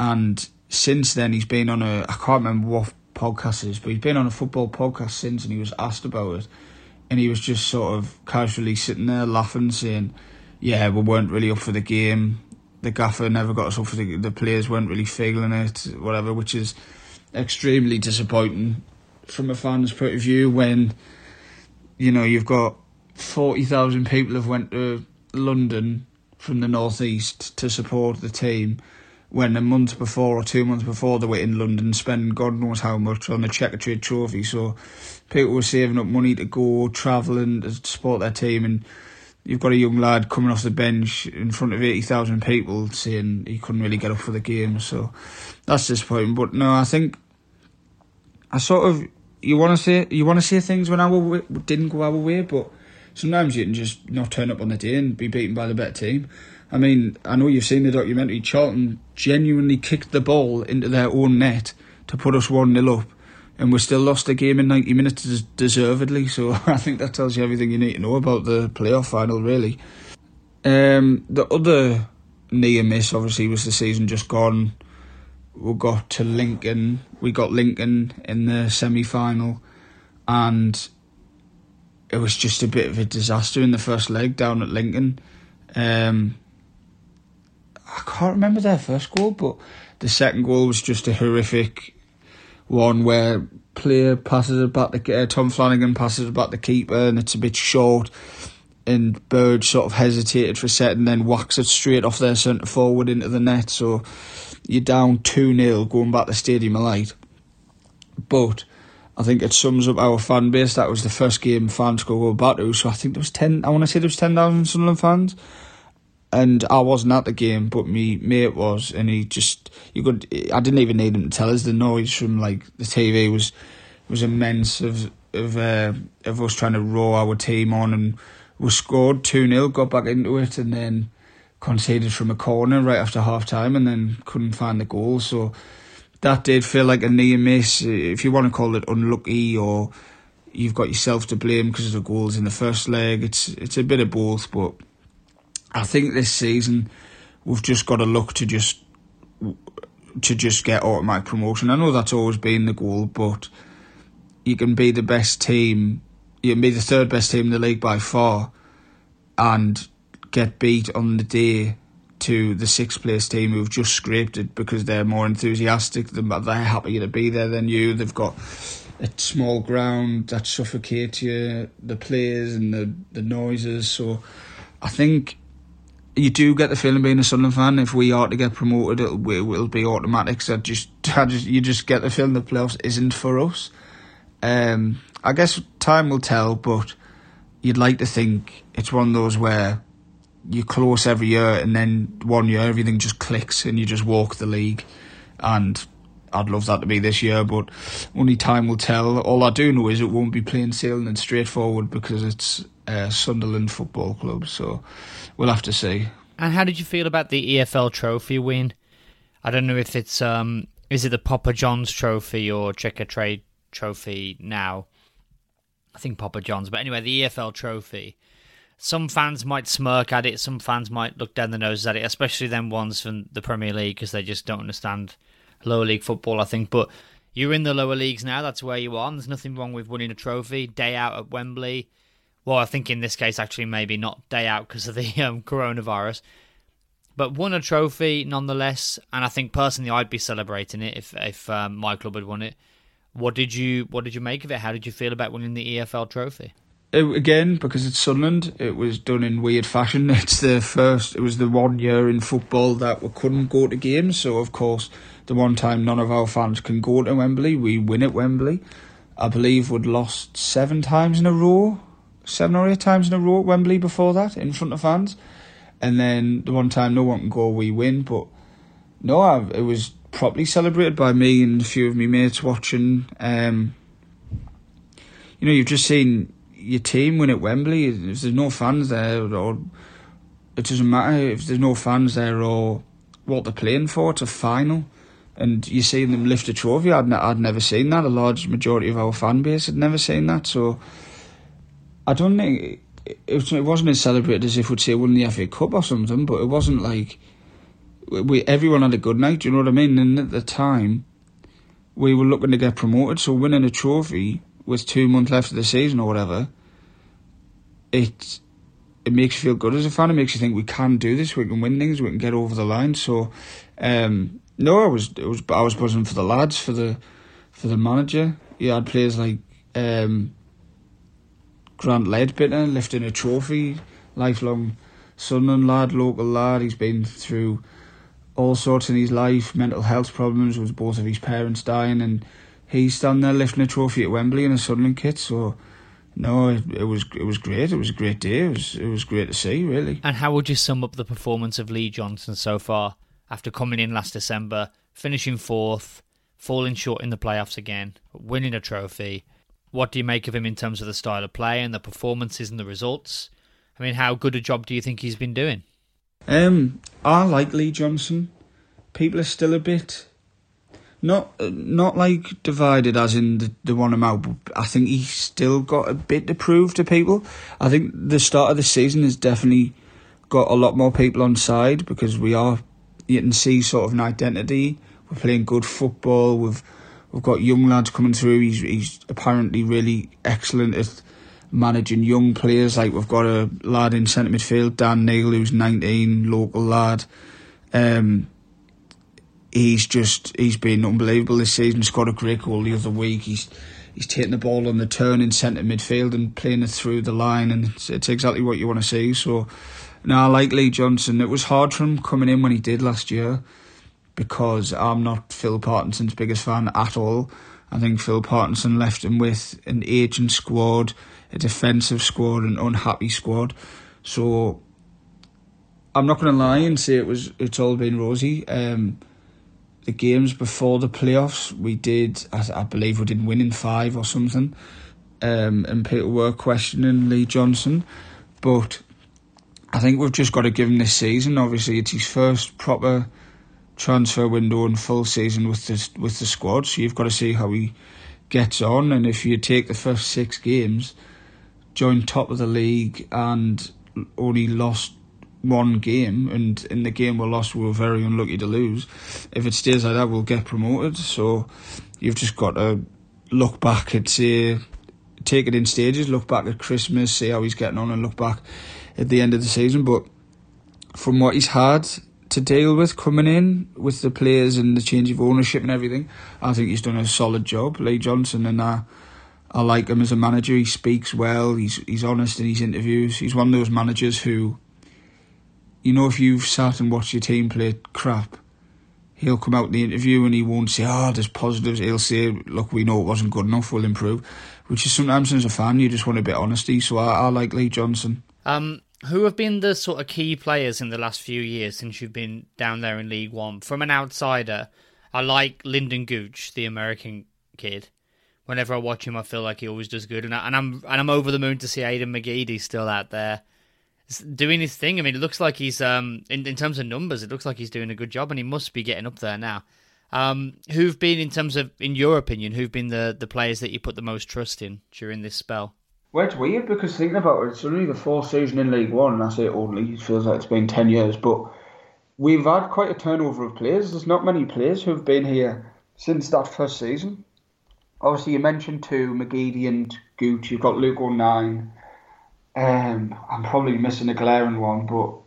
and since then he's been on a, I can't remember what podcast it is, but he's been on a football podcast since, and he was asked about it, and he was just sort of casually sitting there laughing, saying, yeah, we weren't really up for the game, the gaffer never got us up for the the players weren't really feeling it, whatever, which is extremely disappointing from a fan's point of view when, you know, you've got forty thousand people have went to London from the northeast to support the team, when a month before or two months before they were in London spending God knows how much on the Checkertrade Trophy. So people were saving up money to go travelling to support their team, and you've got a young lad coming off the bench in front of eighty thousand people saying he couldn't really get up for the game. So that's disappointing. But no, I think I sort of, you want to say you want to say things when I didn't go our way, but sometimes you can just not turn up on the day and be beaten by the better team. I mean, I know you've seen the documentary, Charlton genuinely kicked the ball into their own net to put us one nil up, and we still lost the game in ninety minutes des- deservedly, so I think that tells you everything you need to know about the playoff final, really. Um, the other near miss, obviously, was the season just gone. We got to Lincoln, we got Lincoln in the semi-final, and it was just a bit of a disaster in the first leg down at Lincoln. Um, I can't remember their first goal, but the second goal was just a horrific one where player passes it back to uh, Tom Flanagan passes it back to keeper, and it's a bit short, and Bird sort of hesitated for a set and then whacks it straight off their centre forward into the net. So you're down two nil going back to Stadium of Light. But I think it sums up our fan base. That was the first game fans could go back to. So I think there was ten. I want to say there was ten thousand Sunderland fans. And I wasn't at the game, but me mate was, and he just, you could, I didn't even need him to tell us, the noise from like the T V was was immense of of uh, of us trying to row our team on, and we scored two nil, got back into it, and then conceded from a corner right after half time, and then couldn't find the goal. So that did feel like a near miss, if you want to call it unlucky, or you've got yourself to blame because of the goals in the first leg. It's it's a bit of both, but I think this season we've just got to look to just to just get automatic promotion. I know that's always been the goal, but you can be the best team, you can be the third best team in the league by far, and get beat on the day to the sixth place team who've just scraped it because they're more enthusiastic, than they're happier to be there than you. They've got a small ground that suffocates you, the players and the, the noises. So I think you do get the feeling, being a Sunderland fan, if we are to get promoted, it'll, it'll be automatic. So just, I just, you just get the feeling the playoffs isn't for us. Um, I guess time will tell, but you'd like to think it's one of those where you're close every year, and then one year everything just clicks and you just walk the league. And I'd love that to be this year, but only time will tell. All I do know is it won't be plain sailing and straightforward, because it's Uh, Sunderland Football Club, so we'll have to see. And how did you feel about the E F L Trophy win? I don't know if it's um, is it the Papa John's Trophy or Checkertrade Trophy now? I think Papa John's, but anyway, the E F L Trophy. Some fans might smirk at it, some fans might look down their noses at it, especially them ones from the Premier League, because they just don't understand lower league football, I think. But you're in the lower leagues now, that's where you are, and there's nothing wrong with winning a trophy. Day out at Wembley. Well, I think in this case, actually, maybe not day out because of the um, coronavirus. But won a trophy nonetheless, and I think personally I'd be celebrating it if if um, my club had won it. What did you What did you make of it? How did you feel about winning the E F L Trophy? It, again, because it's Sunderland, it was done in weird fashion. It's the first. It was the one year in football that we couldn't go to games. So of course, the one time none of our fans can go to Wembley, we win at Wembley. I believe we'd lost seven times in a row. Seven or eight times in a row at Wembley before that, in front of fans. And then the one time no one can go, we win. But no, I've, it was properly celebrated by me and a few of my mates watching. Um, you know, you've just seen your team win at Wembley. If there's no fans there, or it doesn't matter if there's no fans there or what they're playing for, it's a final. And you're seeing them lift a trophy. I'd, n- I'd never seen that. A large majority of our fan base had never seen that. So I don't think... It, it, it wasn't as celebrated as if we'd say won the F A Cup or something, but it wasn't like... we everyone had a good night, do you know what I mean? And at the time, we were looking to get promoted, so winning a trophy with two months left of the season or whatever, it, it makes you feel good as a fan. It makes you think, we can do this, we can win things, we can get over the line. So... Um, No, I was, it was, I was buzzing for the lads, for the, for the manager. You had players like um, Grant Ledbetter lifting a trophy, lifelong Sunderland lad, local lad. He's been through all sorts in his life, mental health problems with both of his parents dying, and he's standing there lifting a trophy at Wembley in a Sunderland kit. So, no, it, it was it was great. It was a great day. It was it was great to see, really. And how would you sum up the performance of Lee Johnson so far? After coming in last December, finishing fourth, falling short in the playoffs again, winning a trophy. What do you make of him in terms of the style of play and the performances and the results? I mean, how good a job do you think he's been doing? Um, I like Lee Johnson. People are still a bit... Not not like divided as in the, the one amount, but I think he's still got a bit to prove to people. I think the start of the season has definitely got a lot more people on side because we are... You can see sort of an identity. We're playing good football. We've we've got young lads coming through. He's he's apparently really excellent at managing young players. Like we've got a lad in centre midfield, Dan Neal, who's nineteen, local lad. Um, he's just he's been unbelievable this season. Scored a great goal the other week. He's he's taking the ball on the turn in centre midfield and playing it through the line, and it's, it's exactly what you want to see. So. No, I like Lee Johnson. It was hard for him coming in when he did last year because I'm not Phil Parkinson's biggest fan at all. I think Phil Parkinson left him with an aging squad, a defensive squad, an unhappy squad. So I'm not going to lie and say it was. It's all been rosy. Um, the games before the playoffs, we did, I, I believe we didn't win in five or something. Um, and people were questioning Lee Johnson. But... I think we've just got to give him this season. Obviously, it's his first proper transfer window and full season with the, with the squad, so you've got to see how he gets on. And if you take the first six games, join top of the league and only lost one game, and in the game we lost, we were very unlucky to lose. If it stays like that, we'll get promoted. So you've just got to look back and see, take it in stages, look back at Christmas, see how he's getting on, and look back at the end of the season. But from what he's had to deal with coming in with the players and the change of ownership and everything, I think he's done a solid job, Lee Johnson, and I, I like him as a manager. He speaks well, he's he's honest in his interviews. He's one of those managers who, you know, if you've sat and watched your team play crap, he'll come out in the interview and he won't say, oh, there's positives. He'll say, look, we know it wasn't good enough, we'll improve, which is sometimes as a fan you just want a bit of honesty. So I, I like Lee Johnson. Um. Who have been the sort of key players in the last few years since you've been down there in League One? From an outsider, I like Lyndon Gooch, the American kid. Whenever I watch him, I feel like he always does good. And, I, and I'm and I'm over the moon to see Aidan McGeady still out there doing his thing. I mean, it looks like he's, um in, in terms of numbers, it looks like he's doing a good job and he must be getting up there now. Um, who've been, in terms of, in your opinion, who've been the, the players that you put the most trust in during this spell? Well, it's weird because thinking about it, it's only the fourth season in League One, and I say only, it feels like it's been ten years, but we've had quite a turnover of players. There's not many players who've been here since that first season. Obviously, you mentioned two, McGeady and Gooch. You've got Luke O'Neill. Um, I'm probably missing a glaring one, but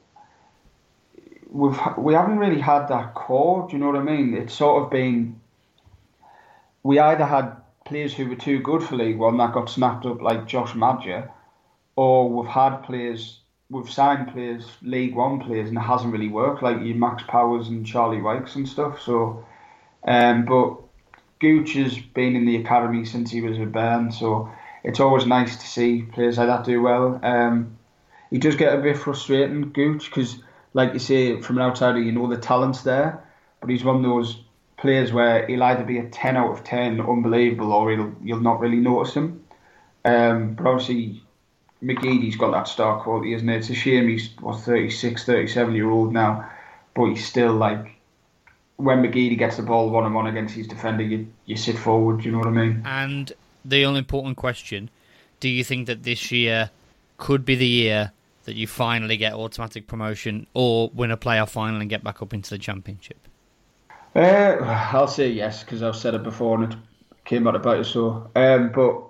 we've we haven't really had that core, do you know what I mean? It's sort of been... We either had... players who were too good for League One that got snapped up, like Josh Madger, or we've had players, we've signed players, League One players, and it hasn't really worked, like your Max Powers and Charlie Wykes and stuff. So, um, but Gooch has been in the academy since he was a Burn, so it's always nice to see players like that do well. Um, he does get a bit frustrating, Gooch, because like you say, from an outsider, you know the talent's there, but he's one of those players where he'll either be a ten out of ten, unbelievable, or he'll, you'll not really notice him. Um, but obviously, McGeady's got that star quality, isn't it? It's a shame he's, what, thirty-six, thirty-seven year old now, but he's still like, when McGeady gets the ball one on one against his defender, you, you sit forward, you know what I mean? And the all important question, do you think that this year could be the year that you finally get automatic promotion or win a playoff final and get back up into the Championship? Uh, I'll say yes, because I've said it before and it came out about it, so. Um, but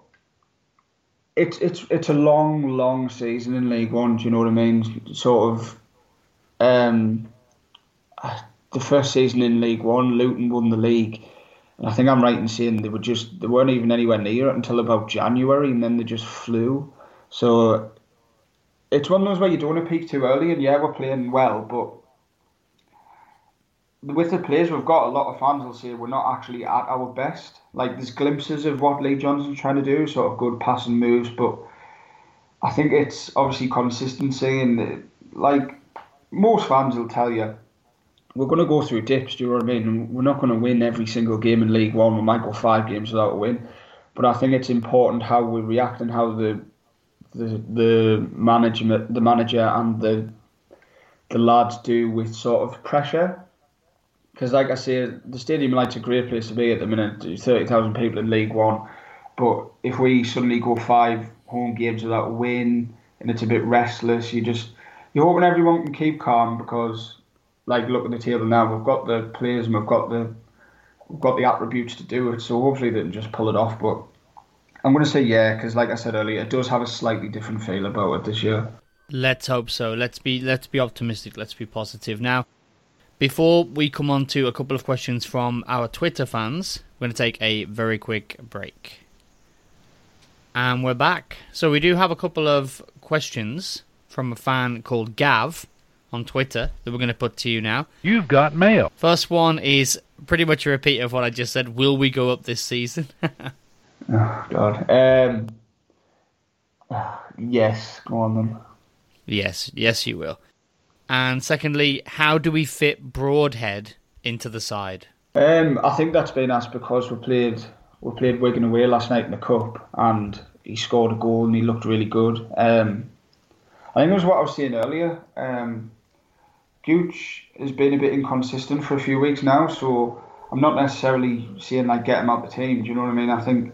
it's it's it's a long, long season in League One, do you know what I mean? Sort of, um, the first season in League One, Luton won the league. And I think I'm right in saying they were just, they weren't even anywhere near it until about January, and then they just flew. So it's one of those where you don't want to peak too early, and yeah, we're playing well, but with the players we've got, a lot of fans will say we're not actually at our best. Like, there's glimpses of what Lee Johnson's trying to do, sort of good passing moves, but I think it's obviously consistency. And like most fans will tell you, we're going to go through dips, do you know what I mean? And we're not going to win every single game in League One. We might go five games without a win, but I think it's important how we react and how the the the management, the manager, and the the lads do with sort of pressure. Because, like I say, the Stadium of Light's a great place to be at the minute. thirty thousand people in League One. But if we suddenly go five home games without a win and it's a bit restless, you just, you're hoping everyone can keep calm because, like, look at the table now. We've got the players and we've got the we've got the attributes to do it. So hopefully they can just pull it off. But I'm going to say yeah, because, like I said earlier, it does have a slightly different feel about it this year. Let's hope so. Let's be let's be optimistic. Let's be positive now. Before we come on to a couple of questions from our Twitter fans, we're going to take a very quick break. And we're back. So we do have a couple of questions from a fan called Gav on Twitter that we're going to put to you now. You've got mail. First one is pretty much a repeat of what I just said. Will we go up this season? Oh, God. Um, yes. Go on then. Yes. Yes, you will. And secondly, how do we fit Broadhead into the side? Um, I think that's been asked because we played we played Wigan away last night in the cup, and he scored a goal and he looked really good. Um, I think it was what I was saying earlier. Um, Gooch has been a bit inconsistent for a few weeks now, so I'm not necessarily saying like get him out the team. Do you know what I mean? I think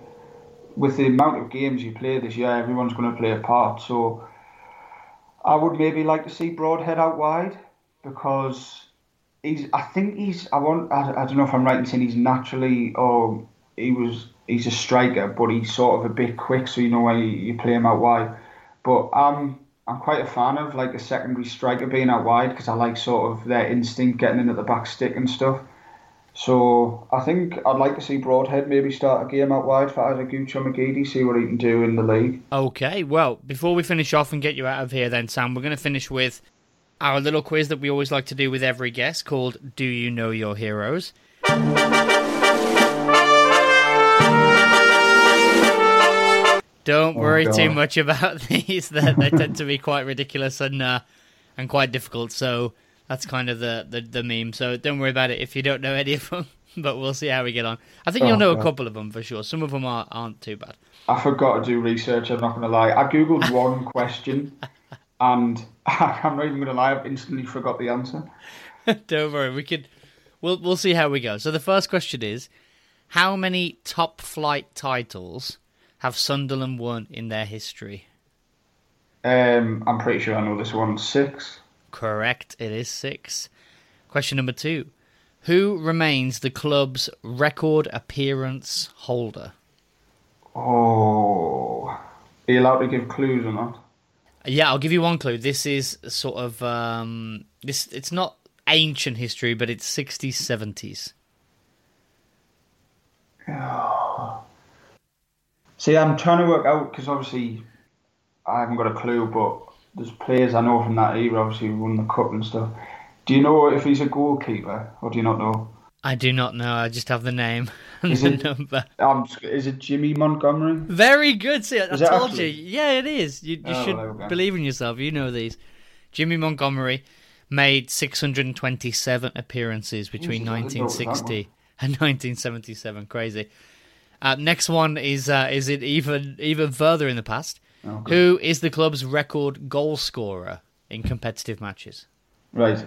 with the amount of games you play this year, everyone's going to play a part. So I would maybe like to see Broadhead out wide because he's. I think he's. I want. I, I don't know if I'm right in saying he's naturally or he was. He's a striker, but he's sort of a bit quick, so you know why you, you play him out wide. But I'm. I'm quite a fan of like a secondary striker being out wide because I like sort of their instinct getting in at the back stick and stuff. So I think I'd like to see Broadhead maybe start a game out wide for either Gooch or McGeady, see what he can do in the league. Okay, well, before we finish off and get you out of here then, Sam, we're going to finish with our little quiz that we always like to do with every guest called Do You Know Your Heroes? Don't worry oh, too much about these. They, they tend to be quite ridiculous and uh, and quite difficult, so that's kind of the, the, the meme, so don't worry about it if you don't know any of them, but we'll see how we get on. I think oh, you'll know God. a couple of them for sure. Some of them are, aren't too bad. I forgot to do research, I'm not going to lie. I Googled one question, and I'm not even going to lie, I've instantly forgot the answer. Don't worry, we could, we'll, we'll see how we go. So the first question is, how many top flight titles have Sunderland won in their history? Um, I'm pretty sure I know this one, six. Correct, it is six. Question number two. Who remains the club's record appearance holder? Oh. Are you allowed to give clues or not? Yeah, I'll give you one clue. This is sort of, um, this. It's not ancient history, but it's sixties, seventies. Oh. See, I'm trying to work out, because obviously I haven't got a clue, but there's players I know from that era, obviously, who won the cup and stuff. Do you know if he's a goalkeeper, or do you not know? I do not know. I just have the name and is the it, number. Um, is it Jimmy Montgomery? Very good. See, I, I told actually? you. Yeah, it is. You, you oh, should well, okay. believe in yourself. You know these. Jimmy Montgomery made six hundred twenty-seven appearances between Jesus, nineteen sixty and nineteen seventy-seven. Crazy. Uh, next one is uh, is it even even further in the past? Okay. Who is the club's record goal scorer in competitive matches? Right.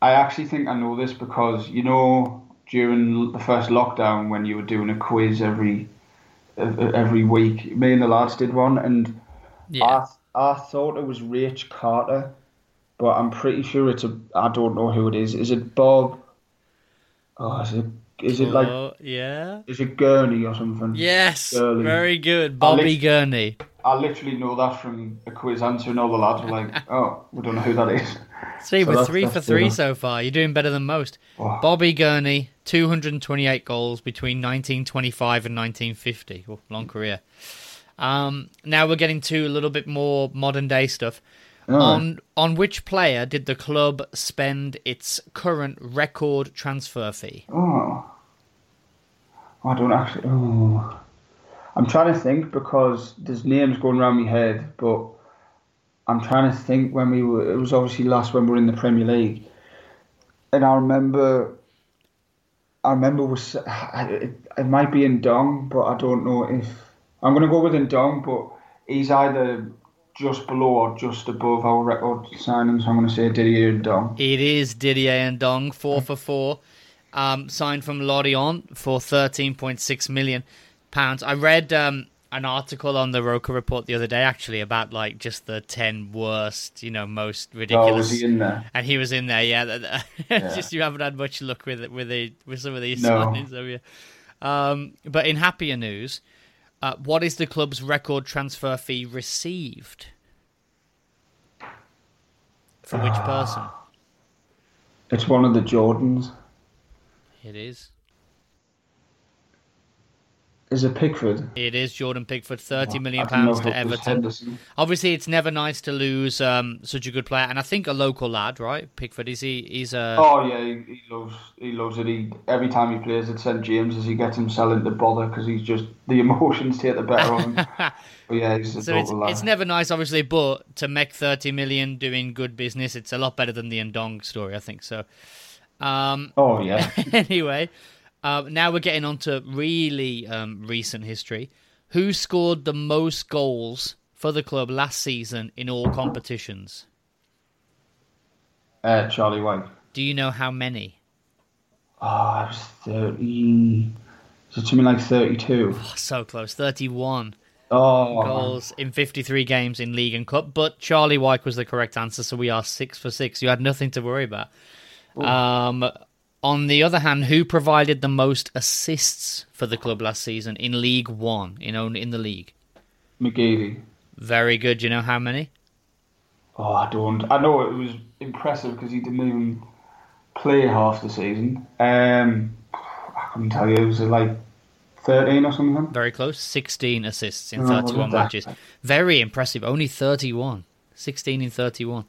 I actually think I know this because, you know, during the first lockdown when you were doing a quiz every every week, me and the lads did one, and yeah. I, I thought it was Rach Carter, but I'm pretty sure it's a... I don't know who it is. Is it Bob? Oh, is it... Is it like... Oh, yeah. Is it Gurney or something? Yes, Gurney. Very good. Bobby I Gurney. I literally know that from a quiz answer, and all the lads were like, oh, we don't know who that is. See, so we're three for three enough. So far. You're doing better than most. Oh. Bobby Gurney, two hundred twenty-eight goals between nineteen twenty-five and nineteen fifty. Oh, long career. Um, now we're getting to a little bit more modern-day stuff. Oh. On on which player did the club spend its current record transfer fee? Oh, I don't actually... Oh. I'm trying to think because there's names going around my head, but I'm trying to think when we were... It was obviously last when we were in the Premier League. And I remember... I remember... was it, it might be Ndong, but I don't know if... I'm going to go with Ndong, but he's either... just below or just above our record signings. I'm going to say Didier Ndong. It is Didier Ndong, four for four, um, signed from Lorient for thirteen point six million pounds. I read um, an article on the Roker Report the other day, actually, about like just the ten worst, you know, most ridiculous. Oh, was he in there? And he was in there, yeah. yeah. Just you haven't had much luck with with the with some of these no. signings, have you? Um, but in happier news. Uh, what is the club's record transfer fee received? For which uh, person? It's one of the Jordans. It is. Is it Pickford? It is Jordan Pickford, thirty million pounds to Everton. Obviously, it's never nice to lose um, such a good player. And I think a local lad, right? Pickford, is he? He's a... Oh, yeah, he, he loves he loves it. He, every time he plays at St James's, he gets himself into bother because he's just... The emotions take the better of him. But yeah, he's a so it's, lad. It's never nice, obviously, but to make thirty million pounds doing good business, it's a lot better than the Ndong story, I think. So. Um, oh, yeah. Anyway... Uh, now we're getting on to really um, recent history. Who scored the most goals for the club last season in all competitions? Uh, Charlie White. Do you know how many? Oh, I was thirty. So something like thirty-two. Oh, so close, thirty-one. Oh, goals in fifty-three games in League and Cup. But Charlie White was the correct answer, so we are six for six. You had nothing to worry about. Ooh. Um. On the other hand, who provided the most assists for the club last season in League One, in only in the league? McGeady. Very good. Do you know how many? Oh, I don't. I know it was impressive because he didn't even play half the season. Um, I couldn't tell you. It was like thirteen or something. Very close. sixteen assists in no, thirty-one matches. Very impressive. Only thirty-one. sixteen in thirty-one.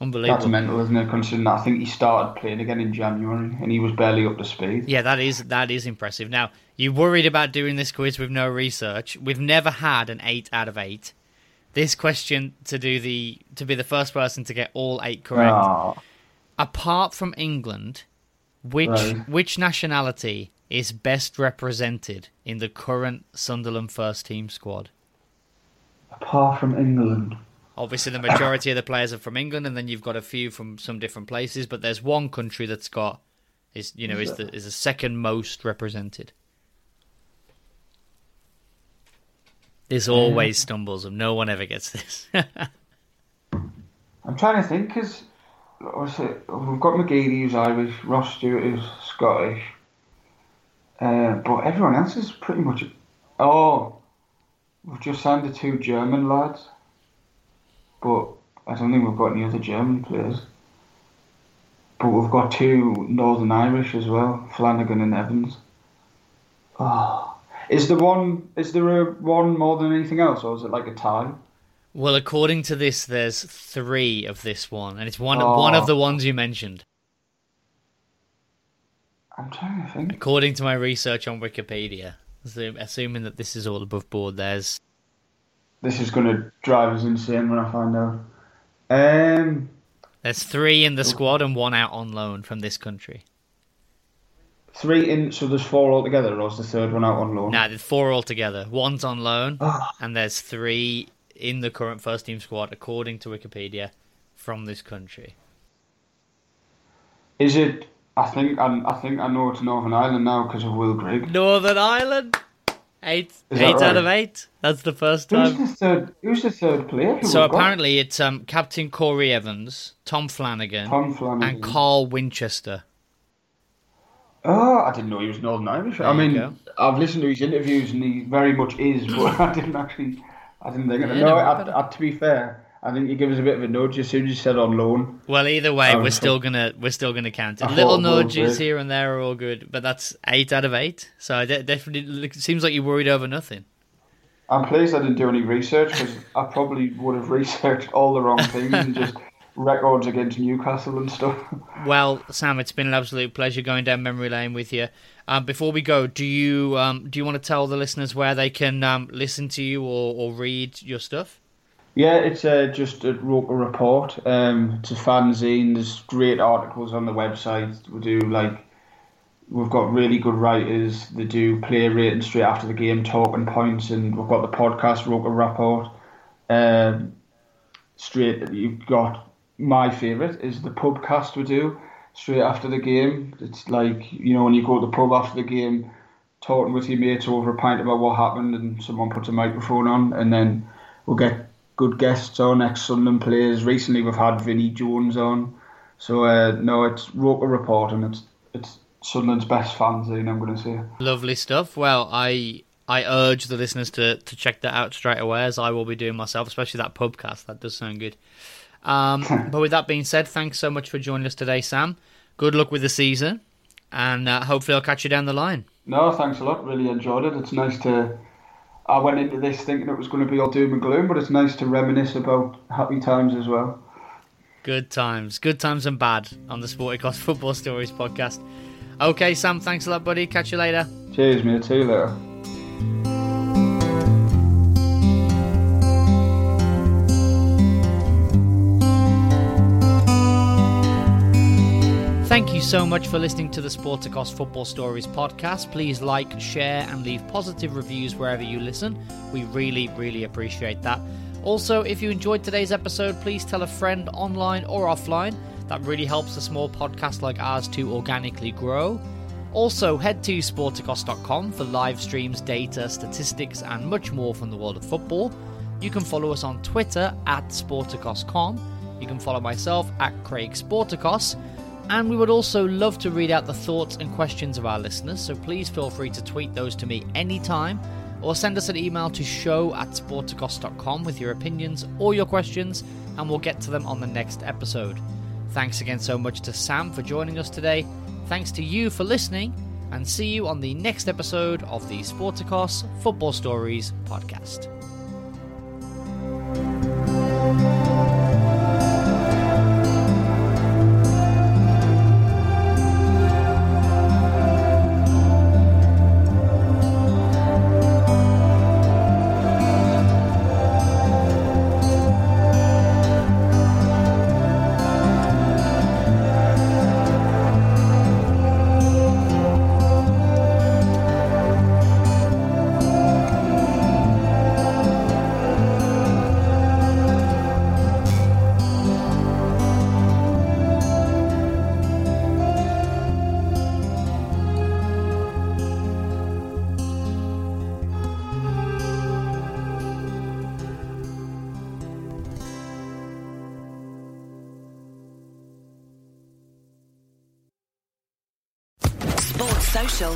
Unbelievable. That's mental, isn't it? Considering that I think he started playing again in January and he was barely up to speed. Yeah, that is that is impressive. Now, you worried about doing this quiz with no research. We've never had an eight out of eight. This question to do the to be the first person to get all eight correct. Oh. Apart from England, which right. which nationality is best represented in the current Sunderland first team squad? Apart from England. Obviously, the majority of the players are from England, and then you've got a few from some different places. But there's one country that's got is you know is the is the second most represented. This always stumbles, and no one ever gets this. I'm trying to think because we've got McGeady, who's Irish, Ross Stewart, who's Scottish, uh, but everyone else is pretty much. Oh, we've just signed the two German lads. But I don't think we've got any other German players. But we've got two Northern Irish as well, Flanagan and Evans. Oh, is the one? Is there a one more than anything else, or is it like a tie? Well, according to this, there's three of this one, and it's one oh. one of the ones you mentioned. I'm trying to think. According to my research on Wikipedia, assuming that this is all above board, there's. This is going to drive us insane when I find out. Um, There's three in the squad and one out on loan from this country. Three in, so there's four altogether, or is the third one out on loan? No, nah, there's four altogether. One's on loan, and there's three in the current first team squad, according to Wikipedia, from this country. Is it? I think I'm, I think I know it's Northern Ireland now because of Will Grigg. Northern Ireland, eight, eight right? out of eight. That's the first time. Who's the third? Who's the third player? Who so apparently got? it's um, Captain Corey Evans, Tom Flanagan, Tom Flanagan, and Carl Winchester. Oh, I didn't know he was Northern Irish. There I mean, go. I've listened to his interviews and he very much is, but I didn't actually, I didn't think yeah, I know. I, I, to be fair, I think he gave us a bit of a nudge as soon as he said on loan. Well, either way, um, we're still gonna we're still gonna count it. I Little nudges here and there are all good, but that's eight out of eight. So it definitely it seems like you worried over nothing. I'm pleased I didn't do any research because I probably would have researched all the wrong things and just. Records against Newcastle and stuff. Well, Sam, it's been an absolute pleasure going down memory lane with you. Um, before we go, do you um, do you want to tell the listeners where they can um, listen to you or, or read your stuff? Yeah, it's uh, just a Roker Report. Um, it's a fanzine. There's great articles on the website. We do like we've got really good writers. They do play rating straight after the game, talking points, and we've got the podcast Roker Report. Um, straight, you've got. My favourite is the pubcast we do straight after the game. It's like, you know, when you go to the pub after the game, talking with your mates over a pint about what happened, and someone puts a microphone on, and then we'll get good guests on, ex-Sunderland players. Recently we've had Vinnie Jones on. So, uh, no, it's Roker Report, and it's, it's Sunderland's best fanzine, I'm going to say. Lovely stuff. Well, I... I urge the listeners to, to check that out straight away, as I will be doing myself, especially that pubcast. That does sound good. Um, but with that being said, thanks so much for joining us today, Sam. Good luck with the season, and uh, hopefully I'll catch you down the line. No, thanks a lot. Really enjoyed it. It's nice to... I went into this thinking it was going to be all doom and gloom, but it's nice to reminisce about happy times as well. Good times. Good times and bad on the Sporticos Football Stories podcast. Okay, Sam, thanks a lot, buddy. Catch you later. Cheers, mate. See you later. Thank you so much for listening to the Sporticos Football Stories podcast. Please like, share, and leave positive reviews wherever you listen. We really, really appreciate that. Also, if you enjoyed today's episode, please tell a friend online or offline. That really helps a small podcast like ours to organically grow. Also, head to sporticos dot com for live streams, data, statistics, and much more from the world of football. You can follow us on Twitter at Sporticos dot com. You can follow myself at Craig Sporticos. And we would also love to read out the thoughts and questions of our listeners, so please feel free to tweet those to me anytime, or send us an email to show at sporticos dot com with your opinions or your questions, and we'll get to them on the next episode. Thanks again so much to Sam for joining us today. Thanks to you for listening, and see you on the next episode of the Sporticos Football Stories podcast.